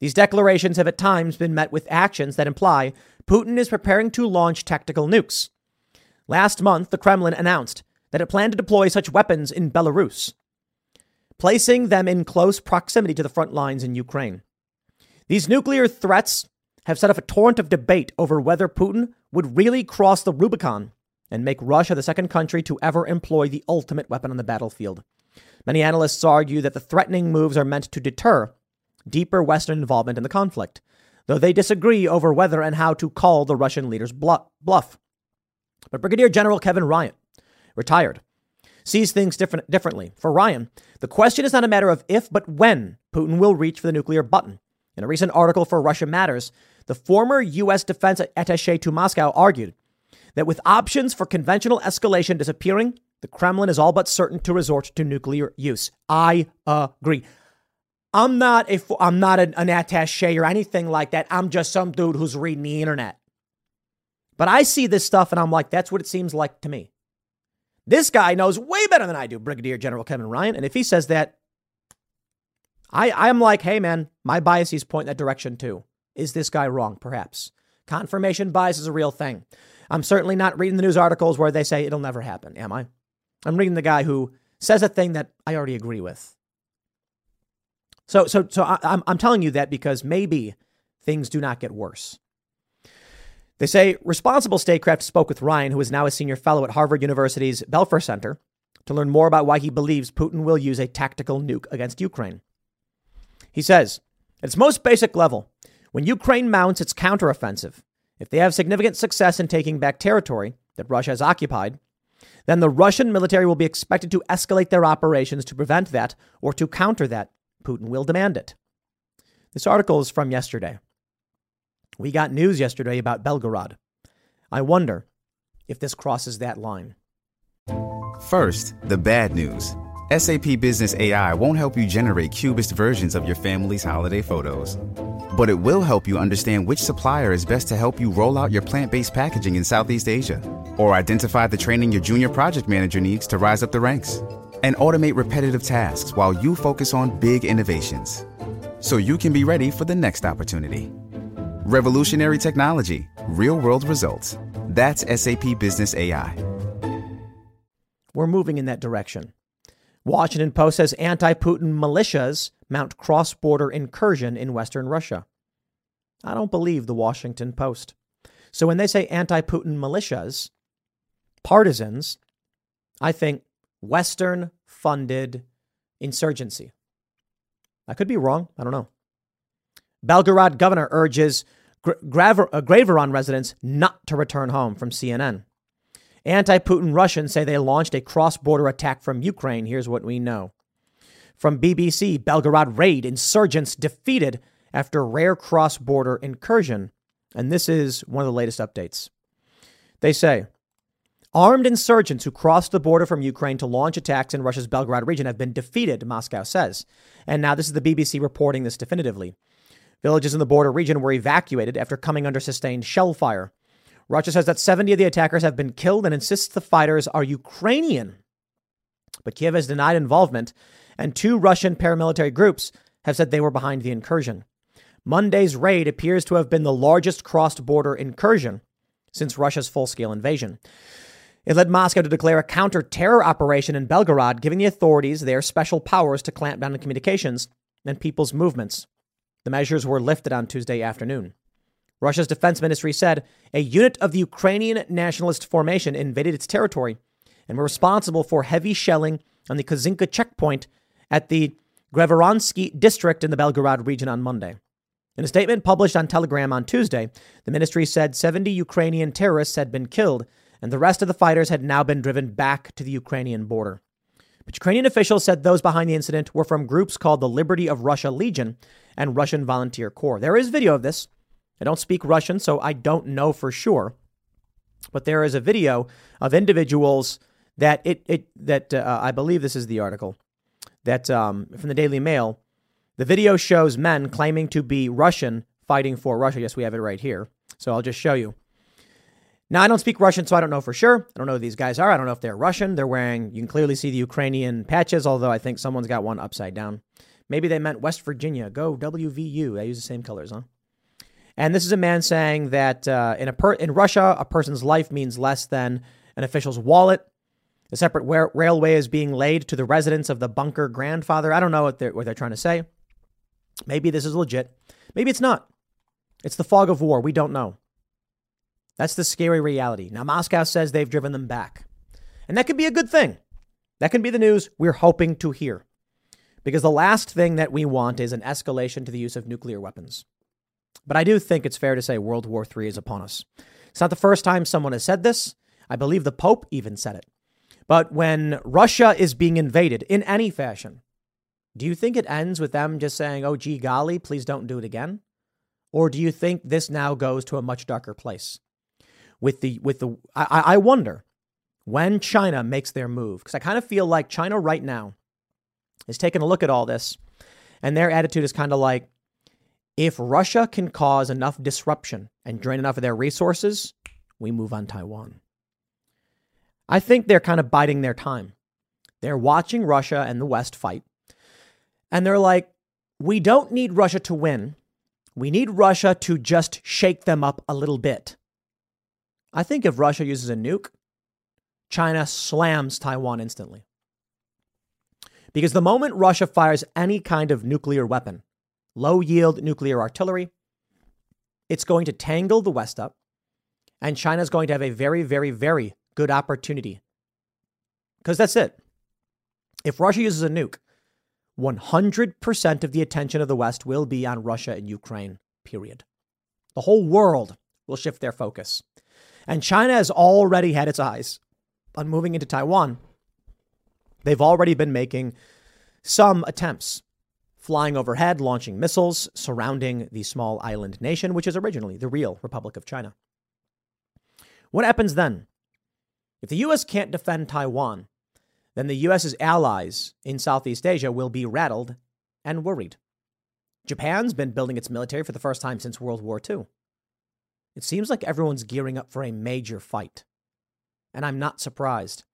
These declarations have at times been met with actions that imply Putin is preparing to launch tactical nukes. Last month, the Kremlin announced that it planned to deploy such weapons in Belarus, placing them in close proximity to the front lines in Ukraine. These nuclear threats have set up a torrent of debate over whether Putin would really cross the Rubicon and make Russia the second country to ever employ the ultimate weapon on the battlefield. Many analysts argue that the threatening moves are meant to deter deeper Western involvement in the conflict, though they disagree over whether and how to call the Russian leader's bluff. But Brigadier General Kevin Ryan, retired, sees things different, differently. For Ryan, the question is not a matter of if, but when Putin will reach for the nuclear button. In a recent article for Russia Matters, the former U S defense attaché to Moscow argued that with options for conventional escalation disappearing, the Kremlin is all but certain to resort to nuclear use. I agree. I'm not a, I'm not an, an attaché or anything like that. I'm just some dude who's reading the internet. But I see this stuff and I'm like, that's what it seems like to me. This guy knows way better than I do, Brigadier General Kevin Ryan. And if he says that, I, I'm like, hey, man, my biases point in that direction, too. Is this guy wrong? Perhaps. Confirmation bias is a real thing. I'm certainly not reading the news articles where they say it'll never happen, am I? I'm reading the guy who says a thing that I already agree with. So so, so I, I'm, I'm telling you that because maybe things do not get worse. They say Responsible Statecraft spoke with Ryan, who is now a senior fellow at Harvard University's Belfer Center, to learn more about why he believes Putin will use a tactical nuke against Ukraine. He says, at its most basic level, when Ukraine mounts its counteroffensive, if they have significant success in taking back territory that Russia has occupied, then the Russian military will be expected to escalate their operations to prevent that or to counter that. Putin will demand it. This article is from yesterday. We got news yesterday about Belgorod. I wonder if this crosses that line. First, the bad news. S A P Business A I won't help you generate cubist versions of your family's holiday photos. But it will help you understand which supplier is best to help you roll out your plant-based packaging in Southeast Asia, or identify the training your junior project manager needs to rise up the ranks, and automate repetitive tasks while you focus on big innovations, so you can be ready for the next opportunity. Revolutionary technology, real-world results. That's S A P Business A I. We're moving in that direction. Washington Post says anti-Putin militias mount cross-border incursion in Western Russia. I don't believe the Washington Post. So when they say anti-Putin militias, partisans, I think Western-funded insurgency. I could be wrong. I don't know. Belgorod governor urges Grayvoron residents not to return home, from C N N. Anti-Putin Russians say they launched a cross-border attack from Ukraine. Here's what we know. From B B C, Belgorod raid, insurgents defeated after rare cross-border incursion. And this is one of the latest updates. They say, armed insurgents who crossed the border from Ukraine to launch attacks in Russia's Belgorod region have been defeated, Moscow says. And now this is the B B C reporting this definitively. Villages in the border region were evacuated after coming under sustained shell fire. Russia says that seventy of the attackers have been killed and insists the fighters are Ukrainian. But Kiev has denied involvement, and two Russian paramilitary groups have said they were behind the incursion. Monday's raid appears to have been the largest cross-border incursion since Russia's full-scale invasion. It led Moscow to declare a counter-terror operation in Belgorod, giving the authorities their special powers to clamp down on communications and people's movements. The measures were lifted on Tuesday afternoon. Russia's defense ministry said a unit of the Ukrainian nationalist formation invaded its territory and were responsible for heavy shelling on the Kazinka checkpoint at the Grayvoronsky district in the Belgorod region on Monday. In a statement published on Telegram on Tuesday, the ministry said seventy Ukrainian terrorists had been killed and the rest of the fighters had now been driven back to the Ukrainian border. But Ukrainian officials said those behind the incident were from groups called the Liberty of Russia Legion and Russian Volunteer Corps. There is video of this. I don't speak Russian, so I don't know for sure. But there is a video of individuals that it, it that uh, I believe this is the article that um, from the Daily Mail. The video shows men claiming to be Russian fighting for Russia. Yes, we have it right here. So I'll just show you. Now, I don't speak Russian, so I don't know for sure. I don't know who these guys are. I don't know if they're Russian. They're wearing, you can clearly see the Ukrainian patches, although I think someone's got one upside down. Maybe they meant West Virginia. Go W V U. They use the same colors, huh? And this is a man saying that uh, in a per- in Russia, a person's life means less than an official's wallet. A separate wa- railway is being laid to the residents of the bunker grandfather. I don't know what they're, what they're trying to say. Maybe this is legit. Maybe it's not. It's the fog of war. We don't know. That's the scary reality. Now, Moscow says they've driven them back. And that could be a good thing. That can be the news we're hoping to hear. Because the last thing that we want is an escalation to the use of nuclear weapons. But I do think it's fair to say World War Three is upon us. It's not the first time someone has said this. I believe the Pope even said it. But when Russia is being invaded in any fashion, do you think it ends with them just saying, oh, gee, golly, please don't do it again? Or do you think this now goes to a much darker place? With the with the I, I wonder when China makes their move, because I kind of feel like China right now is taking a look at all this. And their attitude is kind of like, if Russia can cause enough disruption and drain enough of their resources, we move on Taiwan. I think they're kind of biding their time. They're watching Russia and the West fight. And they're like, we don't need Russia to win. We need Russia to just shake them up a little bit. I think if Russia uses a nuke, China slams Taiwan instantly. Because the moment Russia fires any kind of nuclear weapon, low-yield nuclear artillery, it's going to tangle the West up, and China's going to have a very, very, very good opportunity. Because that's it. If Russia uses a nuke, one hundred percent of the attention of the West will be on Russia and Ukraine, period. The whole world will shift their focus. And China has already had its eyes on moving into Taiwan. They've already been making some attempts, flying overhead, launching missiles, surrounding the small island nation, which is originally the real Republic of China. What happens then? If the U S can't defend Taiwan, then the U S's allies in Southeast Asia will be rattled and worried. Japan's been building its military for the first time since World War Two. It seems like everyone's gearing up for a major fight. And I'm not surprised.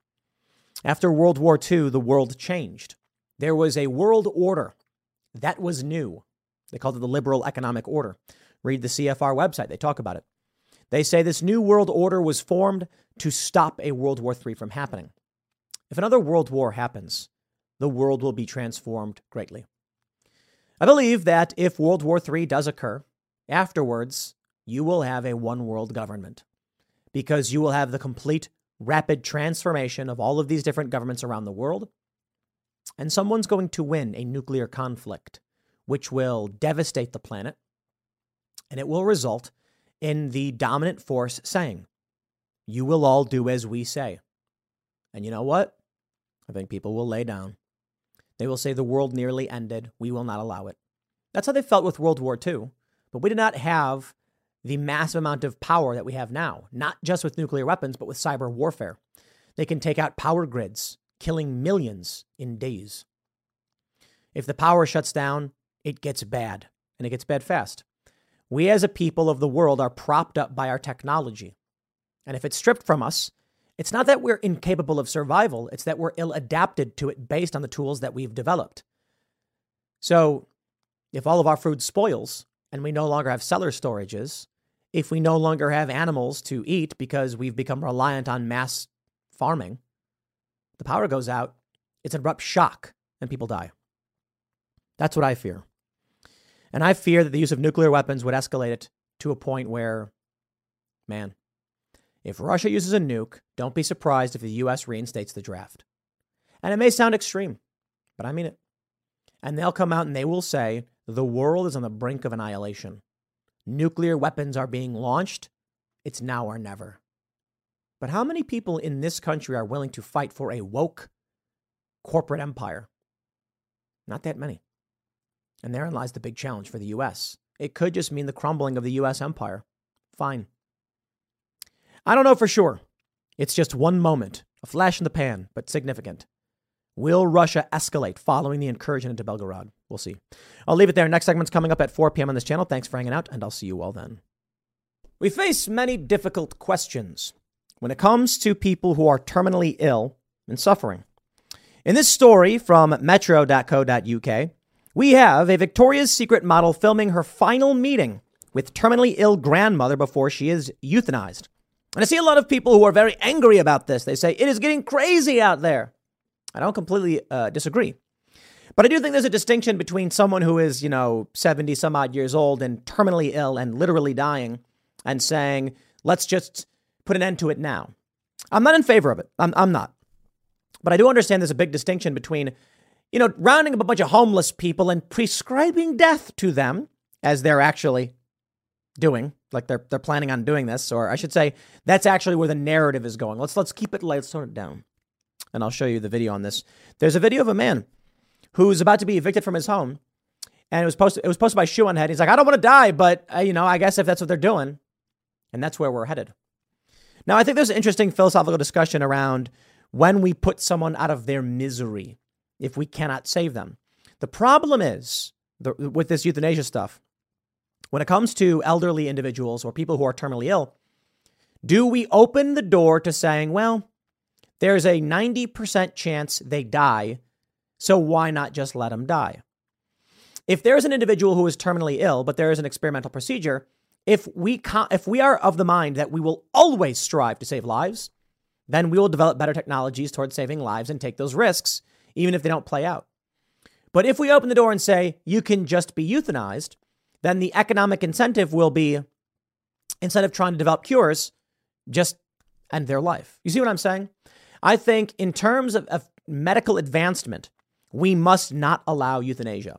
After World War Two, the world changed. There was a world order that was new. They called it the liberal economic order. Read the C F R website. They talk about it. They say this new world order was formed to stop a World War Three from happening. If another world war happens, the world will be transformed greatly. I believe that if World War Three does occur, afterwards, you will have a one world government because you will have the complete rapid transformation of all of these different governments around the world. And someone's going to win a nuclear conflict, which will devastate the planet. And it will result in the dominant force saying, you will all do as we say. And you know what? I think people will lay down. They will say the world nearly ended. We will not allow it. That's how they felt with World War Two. But we did not have the massive amount of power that we have now, not just with nuclear weapons, but with cyber warfare. They can take out power grids, killing millions in days. If the power shuts down, it gets bad, and it gets bad fast. We as a people of the world are propped up by our technology. And if it's stripped from us, it's not that we're incapable of survival, it's that we're ill-adapted to it based on the tools that we've developed. So if all of our food spoils, and we no longer have cellar storages, if we no longer have animals to eat because we've become reliant on mass farming, the power goes out, it's an abrupt shock, and people die. That's what I fear. And I fear that the use of nuclear weapons would escalate it to a point where, man, if Russia uses a nuke, don't be surprised if the U S reinstates the draft. And it may sound extreme, but I mean it. And they'll come out and they will say, the world is on the brink of annihilation. Nuclear weapons are being launched. It's now or never. But how many people in this country are willing to fight for a woke, corporate empire. Not that many. And therein lies the big challenge for the U S. It could just mean the crumbling of the U S empire. Fine. I don't know for sure. It's just one moment, a flash in the pan, but significant. Will Russia escalate following the incursion into Belgorod? We'll see. I'll leave it there. Next segment's coming up at four p.m. on this channel. Thanks for hanging out, and I'll see you all then. We face many difficult questions when it comes to people who are terminally ill and suffering. In this story from metro dot co dot U K, we have a Victoria's Secret model filming her final meeting with terminally ill grandmother before she is euthanized. And I see a lot of people who are very angry about this. They say, it is getting crazy out there. I don't completely uh, disagree. But I do think there's a distinction between someone who is, you know, seventy some odd years old and terminally ill and literally dying and saying, let's just put an end to it now. I'm not in favor of it. I'm, I'm not. But I do understand there's a big distinction between, you know, rounding up a bunch of homeless people and prescribing death to them as they're actually doing, like they're they're planning on doing this, or I should say, that's actually where the narrative is going. Let's let's keep it light, let's turn it down. And I'll show you the video on this. There's a video of a man who's about to be evicted from his home, and it was posted. It was posted by Shoe On Head. He's like, I don't want to die, but uh, you know, I guess if that's what they're doing, and that's where we're headed. Now, I think there's an interesting philosophical discussion around when we put someone out of their misery if we cannot save them. The problem is the, with this euthanasia stuff. When it comes to elderly individuals or people who are terminally ill, do we open the door to saying, well, there's a ninety percent chance they die, so why not just let them die? If there's an individual who is terminally ill, but there is an experimental procedure, if we con- if we are of the mind that we will always strive to save lives, then we will develop better technologies towards saving lives and take those risks, even if they don't play out. But if we open the door and say, you can just be euthanized, then the economic incentive will be, instead of trying to develop cures, just end their life. You see what I'm saying? I think in terms of, of medical advancement, we must not allow euthanasia.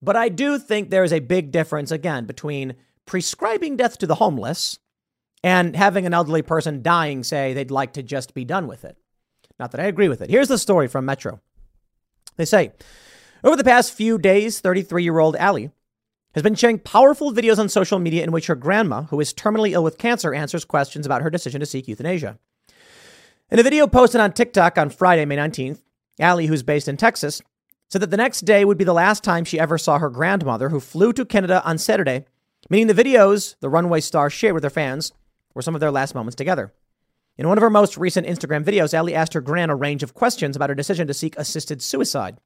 But I do think there is a big difference, again, between prescribing death to the homeless and having an elderly person dying say they'd like to just be done with it. Not that I agree with it. Here's the story from Metro. They say, over the past few days, thirty-three-year-old Allie has been sharing powerful videos on social media in which her grandma, who is terminally ill with cancer, answers questions about her decision to seek euthanasia. In a video posted on TikTok on Friday, May nineteenth, Allie, who's based in Texas, said that the next day would be the last time she ever saw her grandmother, who flew to Canada on Saturday, meaning the videos the runway star shared with her fans were some of their last moments together. In one of her most recent Instagram videos, Allie asked her gran a range of questions about her decision to seek assisted suicide,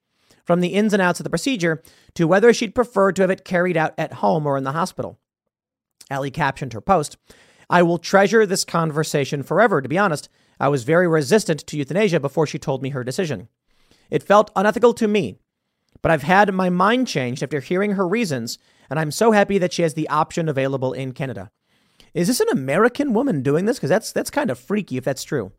from the ins and outs of the procedure to whether she'd prefer to have it carried out at home or in the hospital. Allie captioned her post, "I will treasure this conversation forever. To be honest, I was very resistant to euthanasia before she told me her decision. It felt unethical to me, but I've had my mind changed after hearing her reasons, and I'm so happy that she has the option available in Canada." Is this an American woman doing this? Because that's that's kind of freaky if that's true.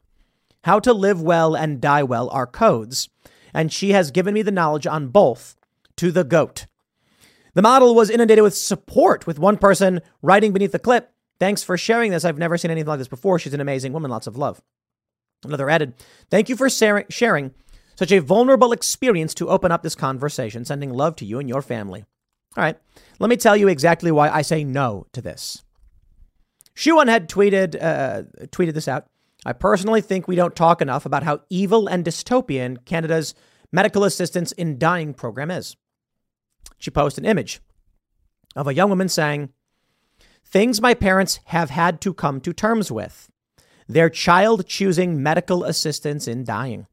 How to live well and die well are codes, and she has given me the knowledge on both. To the goat. The model was inundated with support, with one person writing beneath the clip, "Thanks for sharing this. I've never seen anything like this before. She's an amazing woman. Lots of love." Another added, "Thank you for sharing such a vulnerable experience to open up this conversation. Sending love to you and your family." All right. Let me tell you exactly why I say no to this. Shoe On Head tweeted, uh, tweeted this out. "I personally think we don't talk enough about how evil and dystopian Canada's medical assistance in dying program is." She posted an image of a young woman saying, "Things my parents have had to come to terms with. Their child choosing medical assistance in dying."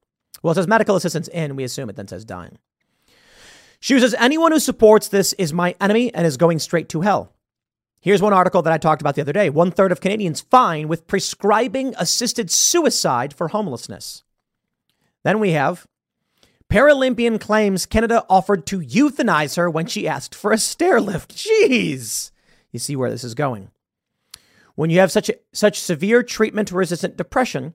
Well, it says medical assistance in, we assume it then says dying. She says, "Anyone who supports this is my enemy and is going straight to hell." Here's one article that I talked about the other day. One third of Canadians fine with prescribing assisted suicide for homelessness. Then we have Paralympian claims Canada offered to euthanize her when she asked for a stair lift. Jeez. You see where this is going. When you have such a, such severe treatment resistant depression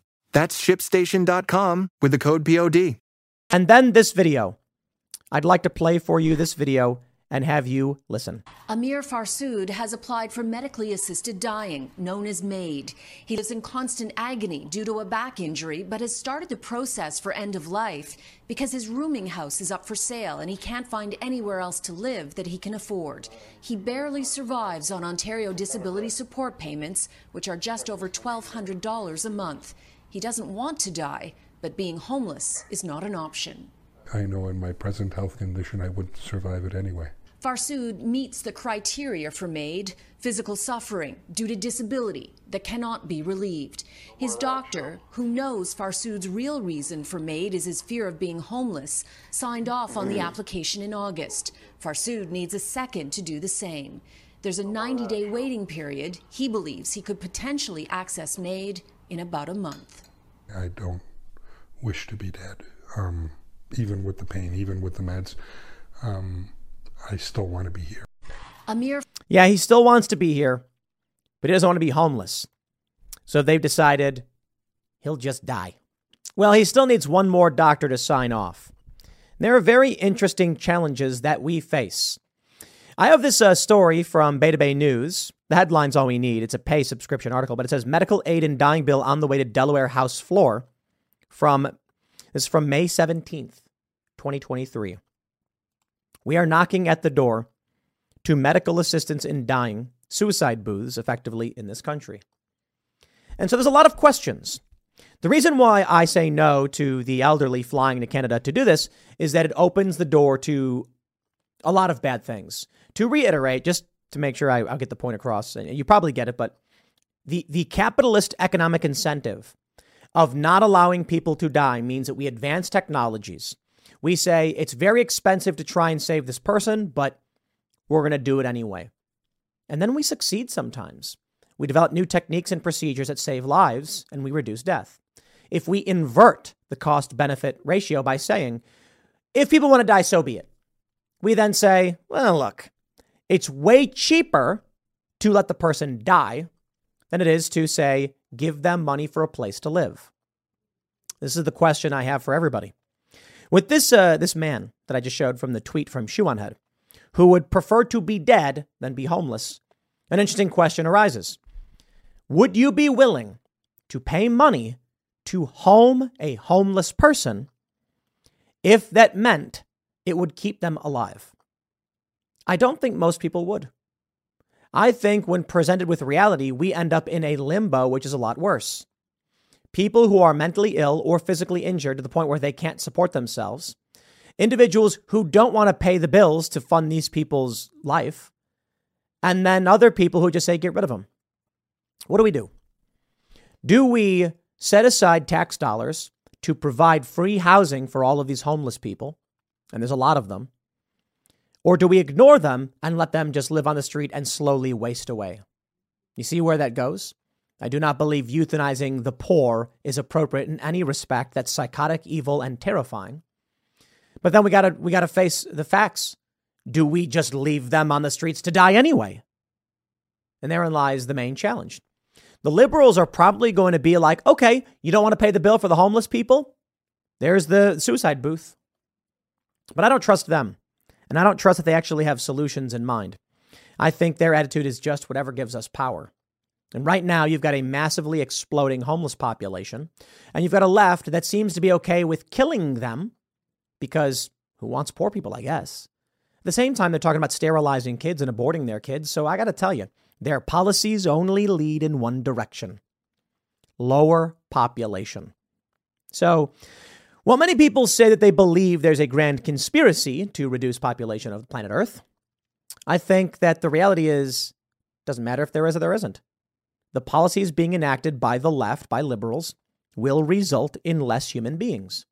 That's ship station dot com with the code P O D. And then this video. I'd like to play for you this video and have you listen. Amir Farsood has applied for medically assisted dying, known as MAID. He lives in constant agony due to a back injury, but has started the process for end of life because his rooming house is up for sale and he can't find anywhere else to live that he can afford. He barely survives on Ontario disability support payments, which are just over twelve hundred dollars a month. He doesn't want to die, but being homeless is not an option. I know in my present health condition, I wouldn't survive it anyway. Farsood meets the criteria for MAID, physical suffering due to disability that cannot be relieved. His doctor, who knows Farsood's real reason for MAID is his fear of being homeless, signed off on the application in August. Farsood needs a second to do the same. There's a ninety-day waiting period. He believes he could potentially access MAID in about a month. I don't wish to be dead, um, even with the pain, even with the meds. Um, I still want to be here. Amir. Yeah, he still wants to be here, but he doesn't want to be homeless. So they've decided he'll just die. Well, he still needs one more doctor to sign off. There are very interesting challenges that we face. I have this uh, story from Beta Bay News. The headline's all we need. It's a pay subscription article, but it says medical aid and dying bill on the way to Delaware House floor. From This is from May seventeenth, twenty twenty-three. We are knocking at the door to medical assistance in dying, suicide booths, effectively, in this country. And so there's a lot of questions. The reason why I say no to the elderly flying to Canada to do this is that it opens the door to a lot of bad things. To reiterate, just to make sure I, I'll get the point across, and you probably get it, but the, the capitalist economic incentive of not allowing people to die means that we advance technologies. We say it's very expensive to try and save this person, but we're going to do it anyway. And then we succeed sometimes. We develop new techniques and procedures that save lives and we reduce death. If we invert the cost-benefit ratio by saying, if people want to die, so be it. We then say, well, look, it's way cheaper to let the person die than it is to say, give them money for a place to live. This is the question I have for everybody. With this uh, this man that I just showed from the tweet from Shoe On Head, who would prefer to be dead than be homeless, an interesting question arises. Would you be willing to pay money to home a homeless person if that meant it would keep them alive? I don't think most people would. I think when presented with reality, we end up in a limbo, which is a lot worse. People who are mentally ill or physically injured to the point where they can't support themselves, individuals who don't want to pay the bills to fund these people's life, and then other people who just say, get rid of them. What do we do? Do we set aside tax dollars to provide free housing for all of these homeless people? And there's a lot of them. Or do we ignore them and let them just live on the street and slowly waste away? You see where that goes? I do not believe euthanizing the poor is appropriate in any respect. That's psychotic, evil, and terrifying. But then we gotta we gotta face the facts. Do we just leave them on the streets to die anyway? And therein lies the main challenge. The liberals are probably going to be like, okay, you don't want to pay the bill for the homeless people? There's the suicide booth. But I don't trust them. And I don't trust that they actually have solutions in mind. I think their attitude is just whatever gives us power. And right now, you've got a massively exploding homeless population, and you've got a left that seems to be okay with killing them because who wants poor people, I guess. At the same time, they're talking about sterilizing kids and aborting their kids. So I got to tell you, their policies only lead in one direction. Lower population. So while many people say that they believe there's a grand conspiracy to reduce population of planet Earth, I think that the reality is it doesn't matter if there is or there isn't. The policies being enacted by the left, by liberals, will result in less human beings,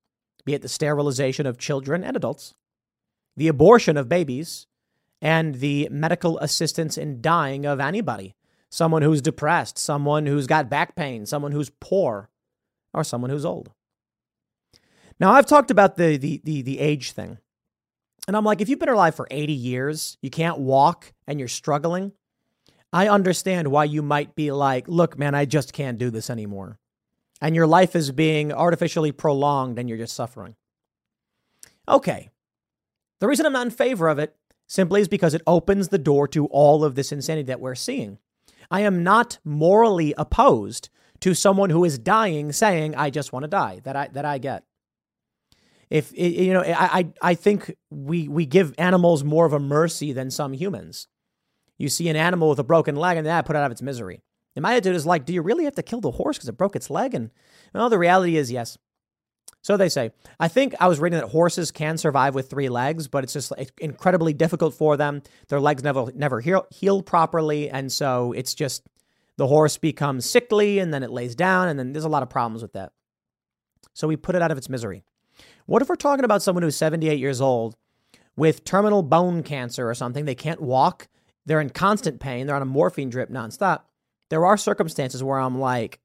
be it the sterilization of children and adults, the abortion of babies, and the medical assistance in dying of anybody, someone who's depressed, someone who's got back pain, someone who's poor, or someone who's old. Now, I've talked about the the the, the age thing. And I'm like, if you've been alive for eighty years, you can't walk and you're struggling, I understand why you might be like, look, man, I just can't do this anymore. And your life is being artificially prolonged and you're just suffering. Okay. The reason I'm not in favor of it simply is because it opens the door to all of this insanity that we're seeing. I am not morally opposed to someone who is dying saying, I just want to die. That I that I get. If, you know, I, I, I think we, we give animals more of a mercy than some humans. You see an animal with a broken leg and that put out of its misery. And my attitude is like, do you really have to kill the horse because it broke its leg? And well, the reality is yes. So they say. I think I was reading that horses can survive with three legs, but it's just it's incredibly difficult for them. Their legs never never heal, heal properly. And so it's just the horse becomes sickly and then it lays down. And then there's a lot of problems with that. So we put it out of its misery. What if we're talking about someone who's seventy-eight years old with terminal bone cancer or something? They can't walk. They're in constant pain. They're on a morphine drip nonstop. There are circumstances where I'm like,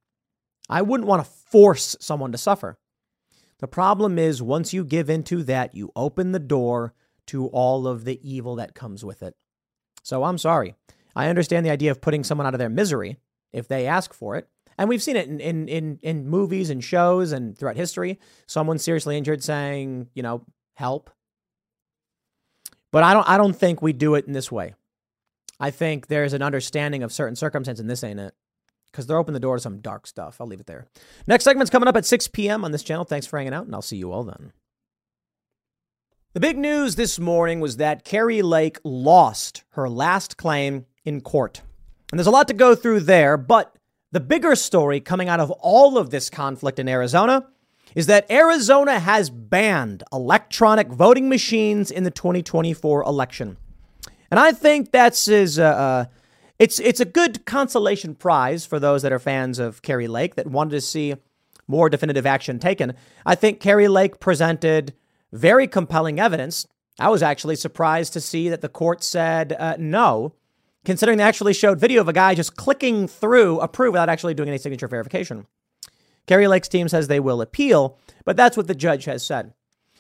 I wouldn't want to force someone to suffer. The problem is once you give into that, you open the door to all of the evil that comes with it. So I'm sorry. I understand the idea of putting someone out of their misery if they ask for it. And we've seen it in, in, in, in movies and shows and throughout history. Someone seriously injured saying, you know, help. But I don't, I don't think we do it in this way. I think there's an understanding of certain circumstances, and this ain't it. Because they're opening the door to some dark stuff. I'll leave it there. Next segment's coming up at six p.m. on this channel. Thanks for hanging out, and I'll see you all then. The big news this morning was that Kari Lake lost her last claim in court. And there's a lot to go through there, but the bigger story coming out of all of this conflict in Arizona is that Arizona has banned electronic voting machines in the twenty twenty-four election. And I think that's is uh, it's it's a good consolation prize for those that are fans of Kari Lake that wanted to see more definitive action taken. I think Kari Lake presented very compelling evidence. I was actually surprised to see that the court said uh, no, considering they actually showed video of a guy just clicking through approve without actually doing any signature verification. Kari Lake's team says they will appeal, but that's what the judge has said.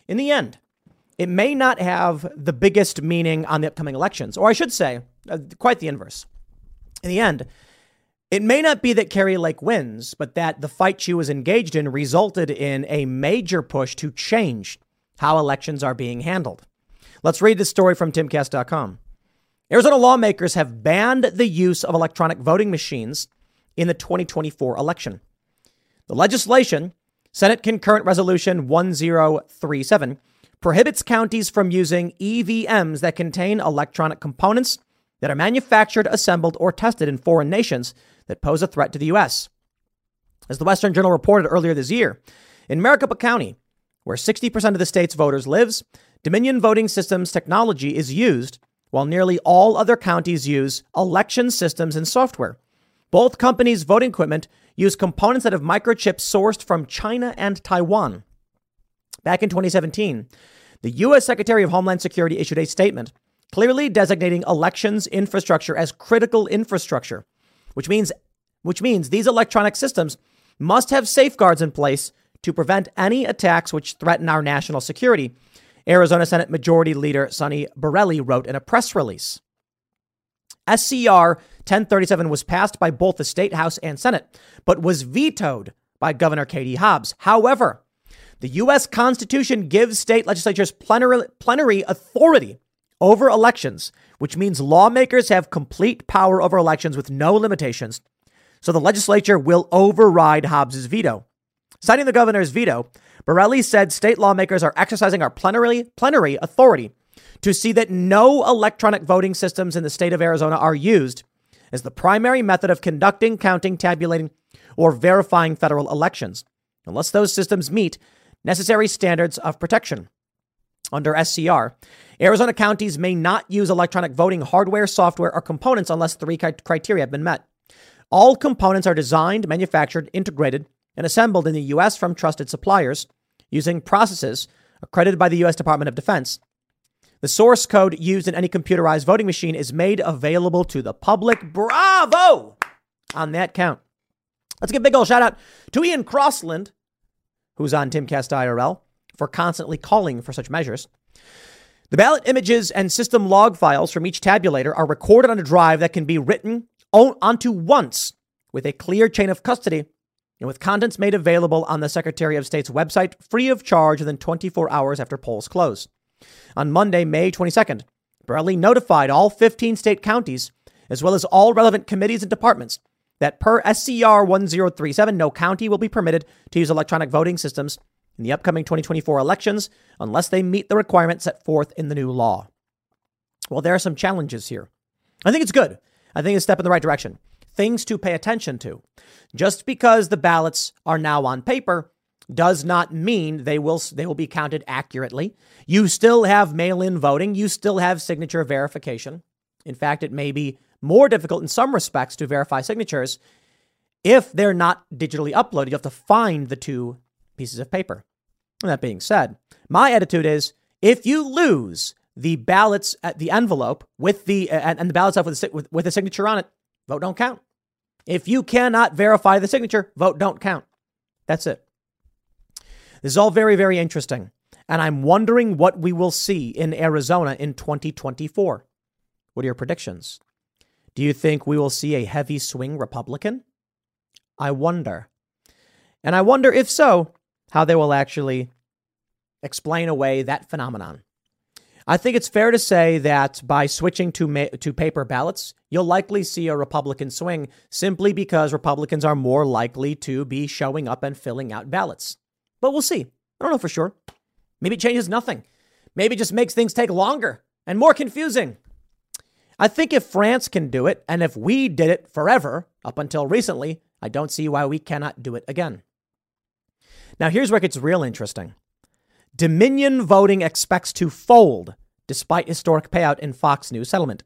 In the end, it may not have the biggest meaning on the upcoming elections, or I should say, uh, quite the inverse. In the end, it may not be that Kari Lake wins, but that the fight she was engaged in resulted in a major push to change how elections are being handled. Let's read this story from Tim Cast dot com. Arizona lawmakers have banned the use of electronic voting machines in the twenty twenty-four election. The legislation, Senate Concurrent Resolution ten thirty-seven, prohibits counties from using E V Ms that contain electronic components that are manufactured, assembled, or tested in foreign nations that pose a threat to the U S. As the Western Journal reported earlier this year, in Maricopa County, where sixty percent of the state's voters lives, Dominion Voting Systems technology is used, while nearly all other counties use election systems and software. Both companies' voting equipment use components that have microchips sourced from China and Taiwan. Back in twenty seventeen, the U S Secretary of Homeland Security issued a statement clearly designating elections infrastructure as critical infrastructure, which means which means these electronic systems must have safeguards in place to prevent any attacks which threaten our national security, Arizona Senate Majority Leader Sonny Borelli wrote in a press release. S C R ten thirty-seven was passed by both the State House and Senate, but was vetoed by Governor Katie Hobbs. However, the U S. Constitution gives state legislatures plenary, plenary authority over elections, which means lawmakers have complete power over elections with no limitations. So the legislature will override Hobbs's veto. Citing the governor's veto, Borelli said state lawmakers are exercising our plenary, plenary authority to see that no electronic voting systems in the state of Arizona are used as the primary method of conducting, counting, tabulating, or verifying federal elections, unless those systems meet necessary standards of protection. Under S C R, Arizona counties may not use electronic voting hardware, software, or components unless three criteria have been met. All components are designed, manufactured, integrated, and assembled in the U S from trusted suppliers using processes accredited by the U S. Department of Defense. The source code used in any computerized voting machine is made available to the public. Bravo! On that count. Let's give a big old shout out to Ian Crossland, who's on TimCast I R L, for constantly calling for such measures. The ballot images and system log files from each tabulator are recorded on a drive that can be written onto once with a clear chain of custody and with contents made available on the Secretary of State's website free of charge within twenty-four hours after polls close. On Monday, May twenty-second, Borelli notified all fifteen state counties, as well as all relevant committees and departments, that per S C R one oh three seven, no county will be permitted to use electronic voting systems in the upcoming twenty twenty-four elections unless they meet the requirements set forth in the new law. Well, there are some challenges here. I think it's good. I think it's a step in the right direction. Things to pay attention to. Just because the ballots are now on paper does not mean they will they will be counted accurately. You still have mail-in voting. You still have signature verification. In fact, it may be more difficult in some respects to verify signatures if they're not digitally uploaded. You have to find the two pieces of paper. And that being said, my attitude is if you lose the ballots at the envelope with the uh, and, and the ballots with, with with a signature on it, vote don't count. If you cannot verify the signature, vote don't count. That's it. This is all very, very interesting. And I'm wondering what we will see in Arizona in twenty twenty-four. What are your predictions? Do you think we will see a heavy swing Republican? I wonder. And I wonder, if so, how they will actually explain away that phenomenon. I think it's fair to say that by switching to ma- to paper ballots, you'll likely see a Republican swing simply because Republicans are more likely to be showing up and filling out ballots. But we'll see. I don't know for sure. Maybe it changes nothing. Maybe it just makes things take longer and more confusing. I think if France can do it, and if we did it forever up until recently, I don't see why we cannot do it again. Now, here's where it gets real interesting. Dominion Voting expects to fold despite historic payout in Fox News settlement.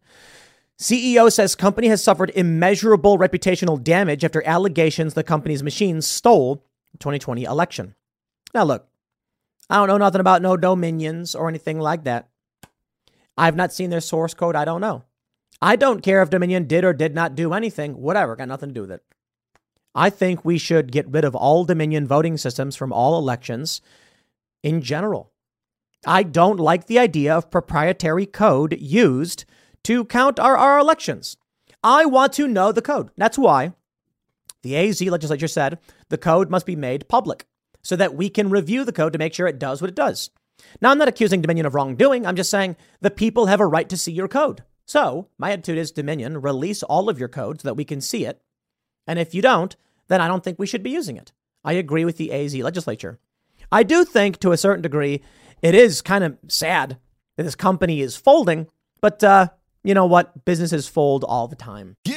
C E O says company has suffered immeasurable reputational damage after allegations the company's machines stole the twenty twenty election. Now, look, I don't know nothing about no Dominions or anything like that. I've not seen their source code. I don't know. I don't care if Dominion did or did not do anything. Whatever. Got nothing to do with it. I think we should get rid of all Dominion voting systems from all elections in general. I don't like the idea of proprietary code used to count our, our elections. I want to know the code. That's why the A Z legislature said the code must be made public, so that we can review the code to make sure it does what it does. Now, I'm not accusing Dominion of wrongdoing. I'm just saying the people have a right to see your code. So my attitude is, Dominion, release all of your code so that we can see it. And if you don't, then I don't think we should be using it. I agree with the A Z legislature. I do think, to a certain degree, it is kind of sad that this company is folding, but uh, you know what? Businesses fold all the time. Yeah.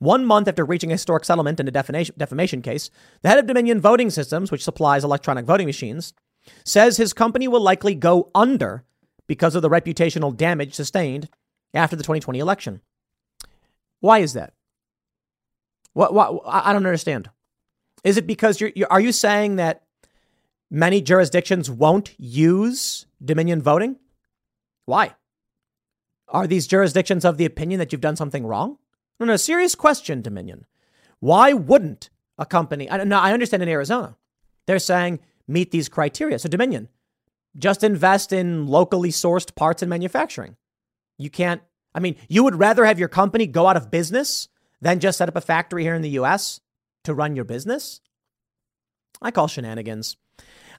One month after reaching a historic settlement in a defamation case, the head of Dominion Voting Systems, which supplies electronic voting machines, says his company will likely go under because of the reputational damage sustained after the twenty twenty election. Why is that? What? What? I don't understand. Is it because you're, you're? Are you saying that many jurisdictions won't use Dominion voting? Why? Are these jurisdictions of the opinion that you've done something wrong? No, no, serious question, Dominion. Why wouldn't a company? I, no, I understand in Arizona, they're saying meet these criteria. So Dominion, just invest in locally sourced parts and manufacturing. You can't. I mean, you would rather have your company go out of business than just set up a factory here in the U S to run your business? I call shenanigans.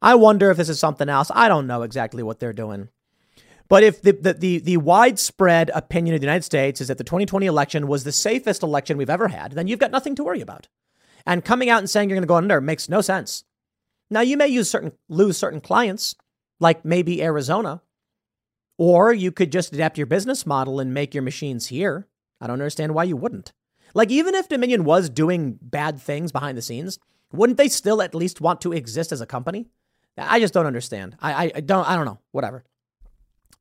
I wonder if this is something else. I don't know exactly what they're doing. But if the, the, the, the widespread opinion of the United States is that the twenty twenty election was the safest election we've ever had, then you've got nothing to worry about. And coming out and saying you're going to go under makes no sense. Now, you may use certain lose certain clients, like maybe Arizona, or you could just adapt your business model and make your machines here. I don't understand why you wouldn't. Like, even if Dominion was doing bad things behind the scenes, wouldn't they still at least want to exist as a company? I just don't understand. I, I, I don't. I don't know. Whatever.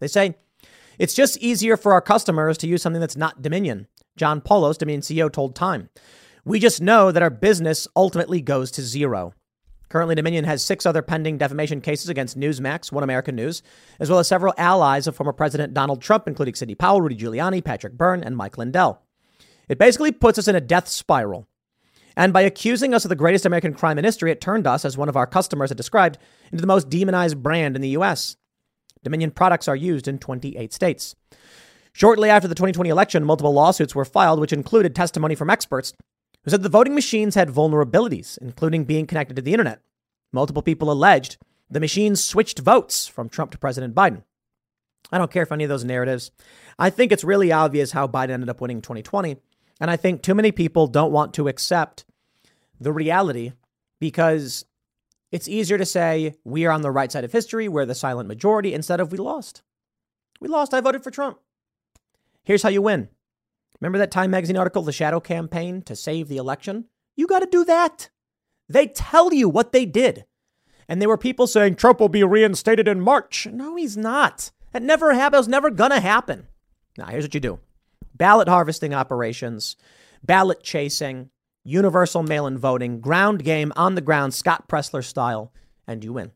They say, it's just easier for our customers to use something that's not Dominion. John Paulos, Dominion C E O, told Time. We just know that our business ultimately goes to zero. Currently, Dominion has six other pending defamation cases against Newsmax, One American News, as well as several allies of former President Donald Trump, including Sidney Powell, Rudy Giuliani, Patrick Byrne, and Mike Lindell. It basically puts us in a death spiral. And by accusing us of the greatest American crime in history, it turned us, as one of our customers had described, into the most demonized brand in the U S. Dominion products are used in twenty-eight states. Shortly after the twenty twenty election, multiple lawsuits were filed, which included testimony from experts who said the voting machines had vulnerabilities, including being connected to the internet. Multiple people alleged the machines switched votes from Trump to President Biden. I don't care for any of those narratives. I think it's really obvious how Biden ended up winning twenty twenty. And I think too many people don't want to accept the reality, because it's easier to say we are on the right side of history, we're the silent majority, instead of we lost. We lost. I voted for Trump. Here's how you win. Remember that Time Magazine article, The Shadow Campaign to Save the Election? You got to do that. They tell you what they did. And there were people saying Trump will be reinstated in March. No, he's not. That never happened. That was never going to happen. Now, here's what you do. Ballot harvesting operations, ballot chasing, universal mail-in voting, ground game, on the ground, Scott Pressler style, and you win.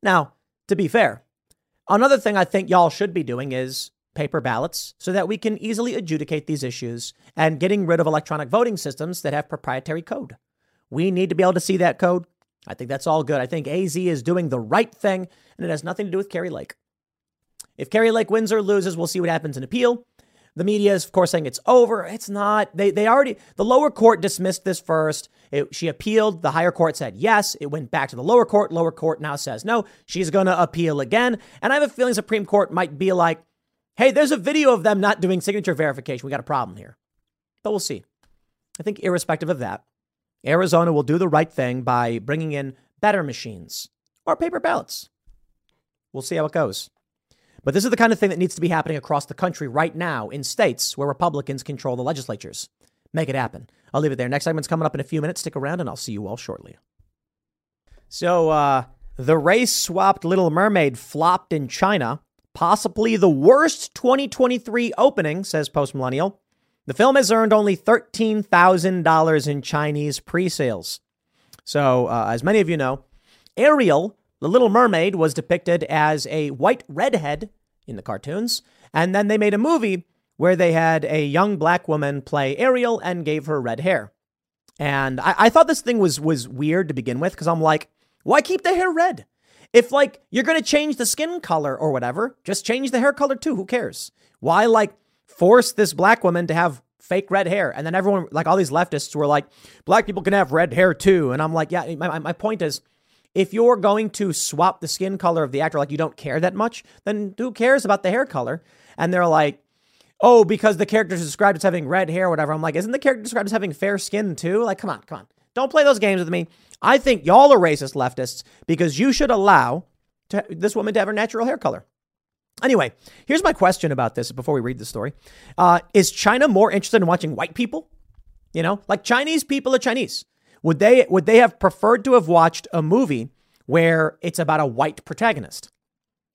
Now, to be fair, another thing I think y'all should be doing is paper ballots so that we can easily adjudicate these issues and getting rid of electronic voting systems that have proprietary code. We need to be able to see that code. I think that's all good. I think A Z is doing the right thing, and it has nothing to do with Kari Lake. If Kari Lake wins or loses, we'll see what happens in appeal. The media is, of course, saying it's over. It's not. They they already, the lower court dismissed this first. It, she appealed. The higher court said yes. It went back to the lower court. Lower court now says no. She's going to appeal again. And I have a feeling Supreme Court might be like, hey, there's a video of them not doing signature verification. We got a problem here. But we'll see. I think irrespective of that, Arizona will do the right thing by bringing in better machines or paper ballots. We'll see how it goes. But this is the kind of thing that needs to be happening across the country right now in states where Republicans control the legislatures. Make it happen. I'll leave it there. Next segment's coming up in a few minutes. Stick around and I'll see you all shortly. So uh, the race-swapped Little Mermaid flopped in China. Possibly the worst twenty twenty-three opening, says Postmillennial. The film has earned only thirteen thousand dollars in Chinese pre-sales. So uh, as many of you know, Ariel, the Little Mermaid, was depicted as a white redhead in the cartoons, and then they made a movie where they had a young black woman play Ariel and gave her red hair. And I, I thought this thing was was weird to begin with, because I'm like, why keep the hair red? If, like, you're going to change the skin color or whatever, just change the hair color too. Who cares? Why, like, force this black woman to have fake red hair? And then everyone, like, all these leftists were like, black people can have red hair too. And I'm like, yeah, my, my point is, if you're going to swap the skin color of the actor, like you don't care that much, then who cares about the hair color? And they're like, oh, because the character's described as having red hair or whatever. I'm like, isn't the character described as having fair skin too? Like, come on, come on. Don't play those games with me. I think y'all are racist leftists because you should allow to, this woman to have her natural hair color. Anyway, here's my question about this before we read the story. Uh, is China more interested in watching white people? You know, like Chinese people are Chinese. Would they would they have preferred to have watched a movie where it's about a white protagonist?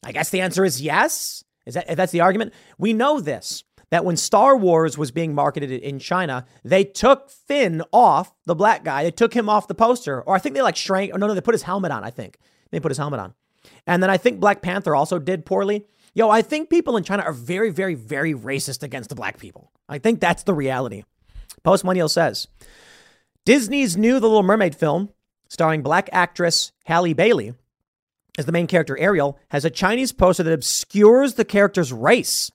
I guess the answer is yes. Is that if that's the argument? We know this, that when Star Wars was being marketed in China, they took Finn off, the black guy. They took him off the poster, or I think they like shrank. Or no, no, they put his helmet on. I think they put his helmet on. And then I think Black Panther also did poorly. Yo, I think people in China are very, very, very racist against the black people. I think that's the reality. Postmillennial says, Disney's new The Little Mermaid film, starring black actress Halle Bailey as the main character Ariel, has a Chinese poster that obscures the character's race,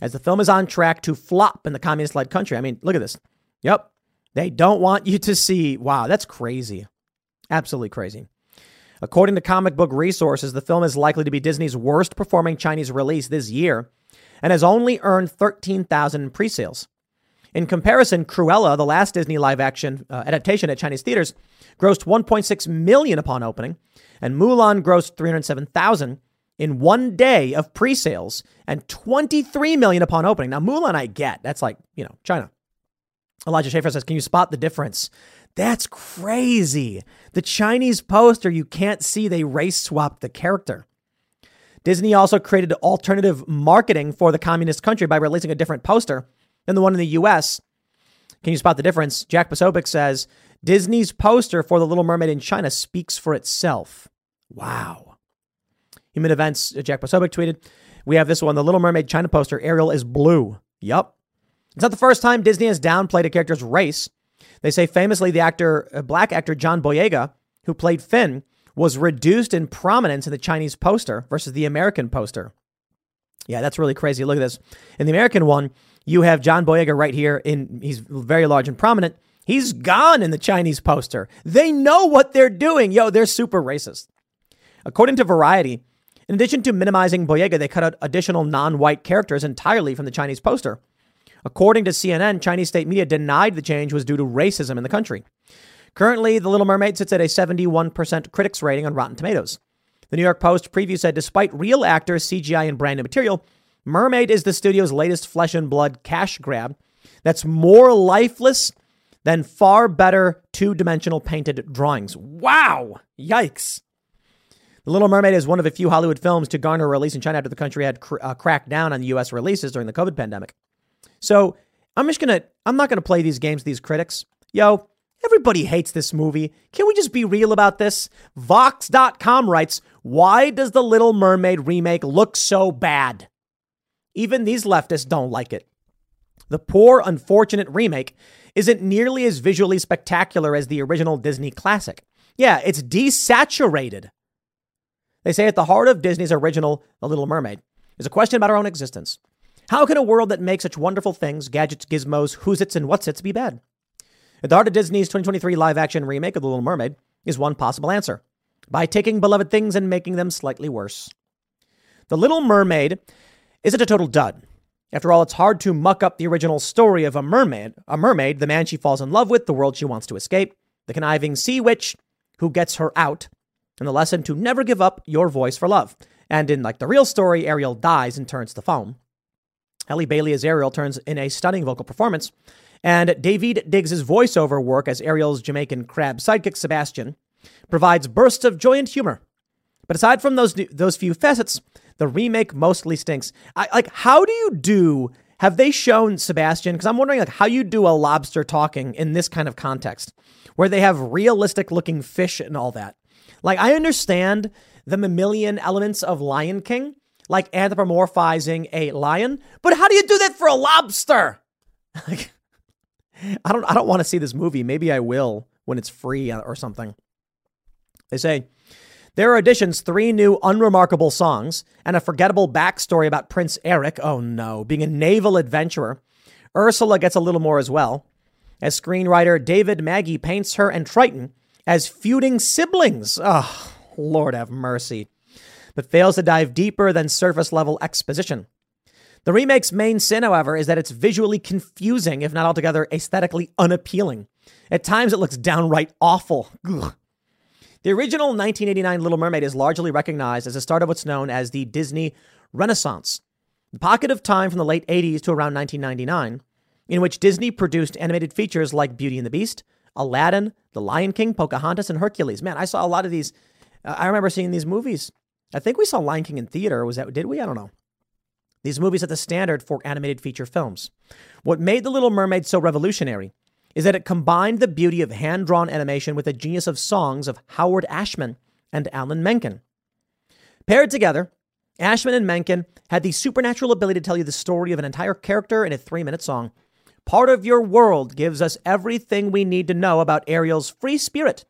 as the film is on track to flop in the communist-led country. I mean, look at this. Yep. They don't want you to see. Wow, that's crazy. Absolutely crazy. According to comic book resources, the film is likely to be Disney's worst performing Chinese release this year and has only earned thirteen thousand in pre-sales. In comparison, Cruella, the last Disney live-action uh, adaptation at Chinese theaters, grossed one point six million dollars upon opening, and Mulan grossed three hundred seven thousand dollars in one day of pre-sales and twenty-three million dollars upon opening. Now, Mulan, I get. That's like, you know, China. Elijah Schaefer says, can you spot the difference? That's crazy. The Chinese poster, you can't see they race-swapped the character. Disney also created alternative marketing for the communist country by releasing a different poster than the one in the U S. Can you spot the difference? Jack Posobiec says, Disney's poster for The Little Mermaid in China speaks for itself. Wow. Human Events, Jack Posobiec tweeted, we have this one, The Little Mermaid China poster, Ariel is blue. Yup. It's not the first time Disney has downplayed a character's race. They say famously the actor, uh, black actor John Boyega, who played Finn, was reduced in prominence in the Chinese poster versus the American poster. Yeah, that's really crazy. Look at this. In the American one, you have John Boyega right here. In he's very large and prominent. He's gone in the Chinese poster. They know what they're doing. Yo, they're super racist. According to Variety, in addition to minimizing Boyega, they cut out additional non-white characters entirely from the Chinese poster. According to C N N, Chinese state media denied the change was due to racism in the country. Currently, The Little Mermaid sits at a seventy-one percent critics rating on Rotten Tomatoes. The New York Post preview said, despite real actors, C G I, and brand new material, Mermaid is the studio's latest flesh and blood cash grab that's more lifeless than far better two-dimensional painted drawings. Wow! Yikes! The Little Mermaid is one of a few Hollywood films to garner a release in China after the country had cr- uh, cracked down on the U S releases during the COVID pandemic. So I'm just going to I'm not going to play these games, these critics. Yo, everybody hates this movie. Can we just be real about this? Vox dot com writes, why does The Little Mermaid remake look so bad? Even these leftists don't like it. The poor, unfortunate remake isn't nearly as visually spectacular as the original Disney classic. Yeah, it's desaturated. They say at the heart of Disney's original The Little Mermaid is a question about our own existence. How can a world that makes such wonderful things, gadgets, gizmos, who's-its, and what's-its be bad? At the heart of Disney's twenty twenty-three live-action remake of The Little Mermaid is one possible answer, by taking beloved things and making them slightly worse. The Little Mermaid isn't a total dud. After all, it's hard to muck up the original story of a mermaid, a mermaid, the man she falls in love with, the world she wants to escape, the conniving sea witch who gets her out, and the lesson to never give up your voice for love. And in, like, the real story, Ariel dies and turns to foam. Halle Bailey as Ariel turns in a stunning vocal performance, and David Diggs' voiceover work as Ariel's Jamaican crab sidekick Sebastian provides bursts of joy and humor. But aside from those those few facets, the remake mostly stinks. I, like, how do you do, have they shown Sebastian? Because I'm wondering, like, how you do a lobster talking in this kind of context, where they have realistic-looking fish and all that. Like, I understand the mammalian elements of Lion King, like anthropomorphizing a lion, but how do you do that for a lobster? Like, I don't I don't want to see this movie. Maybe I will when it's free or something. They say, there are additions, three new unremarkable songs, and a forgettable backstory about Prince Eric, oh no, being a naval adventurer. Ursula gets a little more as well, as screenwriter David Magee paints her and Triton as feuding siblings. Oh, Lord have mercy. But fails to dive deeper than surface-level exposition. The remake's main sin, however, is that it's visually confusing, if not altogether aesthetically unappealing. At times, it looks downright awful. Ugh. The original nineteen eighty-nine Little Mermaid is largely recognized as the start of what's known as the Disney Renaissance, the pocket of time from the late eighties to around nineteen ninety-nine, in which Disney produced animated features like Beauty and the Beast, Aladdin, The Lion King, Pocahontas, and Hercules. Man, I saw a lot of these. Uh, I remember seeing these movies. I think we saw Lion King in theater. Was that, did we? I don't know. These movies set the standard for animated feature films. What made The Little Mermaid so revolutionary is that it combined the beauty of hand-drawn animation with the genius of songs of Howard Ashman and Alan Menken. Paired together, Ashman and Menken had the supernatural ability to tell you the story of an entire character in a three-minute song. Part of Your World gives us everything we need to know about Ariel's free spirit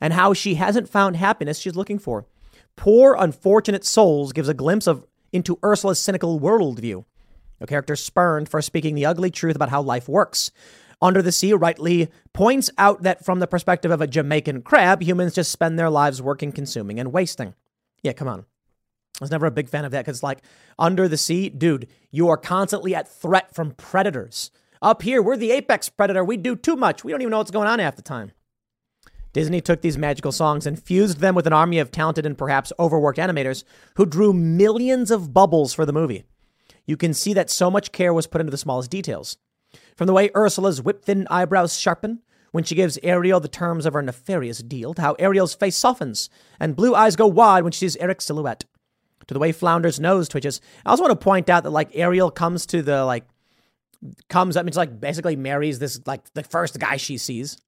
and how she hasn't found happiness she's looking for. Poor, Unfortunate Souls gives a glimpse of into Ursula's cynical worldview, a character spurned for speaking the ugly truth about how life works. Under the Sea rightly points out that from the perspective of a Jamaican crab, humans just spend their lives working, consuming, and wasting. Yeah, come on. I was never a big fan of that because, like, Under the Sea, dude, you are constantly at threat from predators. Up here, we're the apex predator. We do too much. We don't even know what's going on half the time. Disney took these magical songs and fused them with an army of talented and perhaps overworked animators who drew millions of bubbles for the movie. You can see that so much care was put into the smallest details. From the way Ursula's whip-thin eyebrows sharpen when she gives Ariel the terms of her nefarious deal, to how Ariel's face softens and blue eyes go wide when she sees Eric's silhouette. to the way Flounder's nose twitches. I also want to point out that like Ariel comes to the like comes up and like basically marries this like the first guy she sees.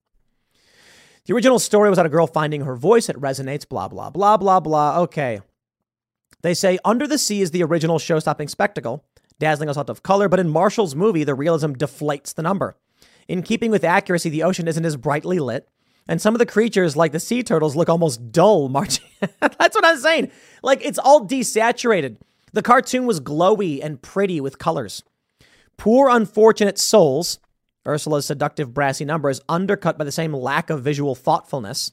The original story was about a girl finding her voice. It resonates, blah, blah, blah, blah, blah. Okay. They say Under the Sea is the original show-stopping spectacle, dazzling us out of color, but in Marshall's movie, the realism deflates the number. In keeping with accuracy, the ocean isn't as brightly lit, and some of the creatures, like the sea turtles, look almost dull marching. That's what I'm saying. Like, it's all desaturated. The cartoon was glowy and pretty with colors. Poor unfortunate souls, Ursula's seductive brassy number, is undercut by the same lack of visual thoughtfulness.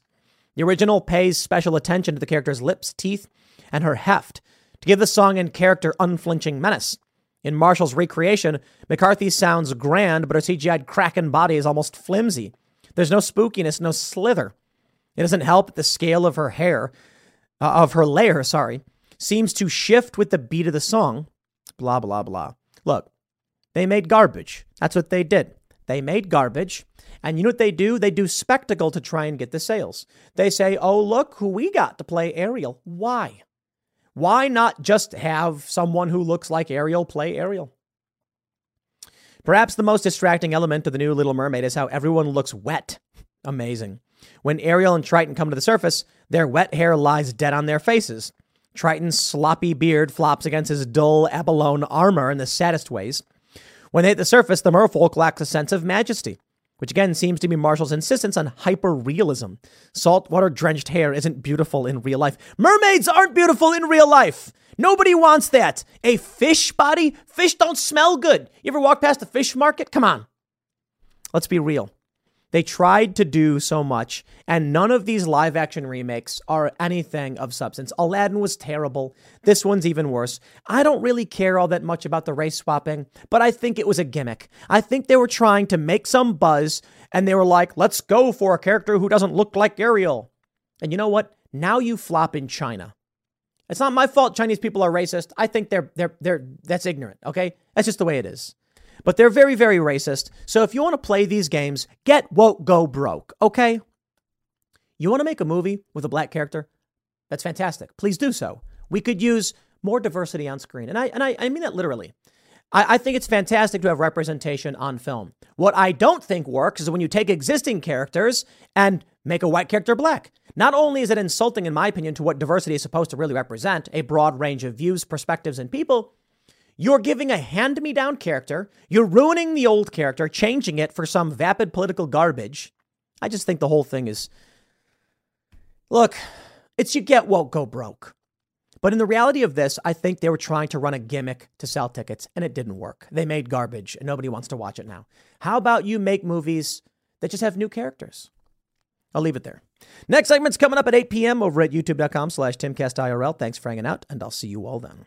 The original pays special attention to the character's lips, teeth, and her heft to give the song and character unflinching menace. In Marshall's recreation, McCarthy sounds grand, but her C G I'd Kraken body is almost flimsy. There's no spookiness, no slither. It doesn't help that the scale of her hair, uh, of her layer, sorry, seems to shift with the beat of the song. Blah, blah, blah. Look, they made garbage. That's what they did. They made garbage. And you know what they do? They do spectacle to try and get the sales. They say, oh, look who we got to play Ariel. Why? Why not just have someone who looks like Ariel play Ariel? Perhaps the most distracting element of the new Little Mermaid is how everyone looks wet. Amazing. When Ariel and Triton come to the surface, their wet hair lies dead on their faces. Triton's sloppy beard flops against his dull abalone armor in the saddest ways. When they hit the surface, the merfolk lacks a sense of majesty, which again seems to be Marshall's insistence on hyper-realism. Saltwater-drenched hair isn't beautiful in real life. Mermaids aren't beautiful in real life. Nobody wants that. A fish body? Fish don't smell good. You ever walk past the fish market? Come on. Let's be real. They tried to do so much, and none of these live-action remakes are anything of substance. Aladdin was terrible. This one's even worse. I don't really care all that much about the race swapping, but I think it was a gimmick. I think they were trying to make some buzz, and they were like, let's go for a character who doesn't look like Ariel. And you know what? Now you flop in China. It's not my fault Chinese people are racist. I think they're they're they're that's ignorant, okay? That's just the way it is. But they're very, very racist. So if you want to play these games, get woke, go broke, okay? You want to make a movie with a black character? That's fantastic. Please do so. We could use more diversity on screen. And I and I, I mean that literally. I, I think it's fantastic to have representation on film. What I don't think works is when you take existing characters and make a white character black. Not only is it insulting, in my opinion, to what diversity is supposed to really represent, a broad range of views, perspectives, and people, you're giving a hand-me-down character, you're ruining the old character, changing it for some vapid political garbage. I just think the whole thing is... Look, it's you get woke, go broke. But in the reality of this, I think they were trying to run a gimmick to sell tickets, and it didn't work. They made garbage, and nobody wants to watch it now. How about you make movies that just have new characters? I'll leave it there. Next segment's coming up at eight p.m. over at youtube.com slash timcastirl. Thanks for hanging out, and I'll see you all then.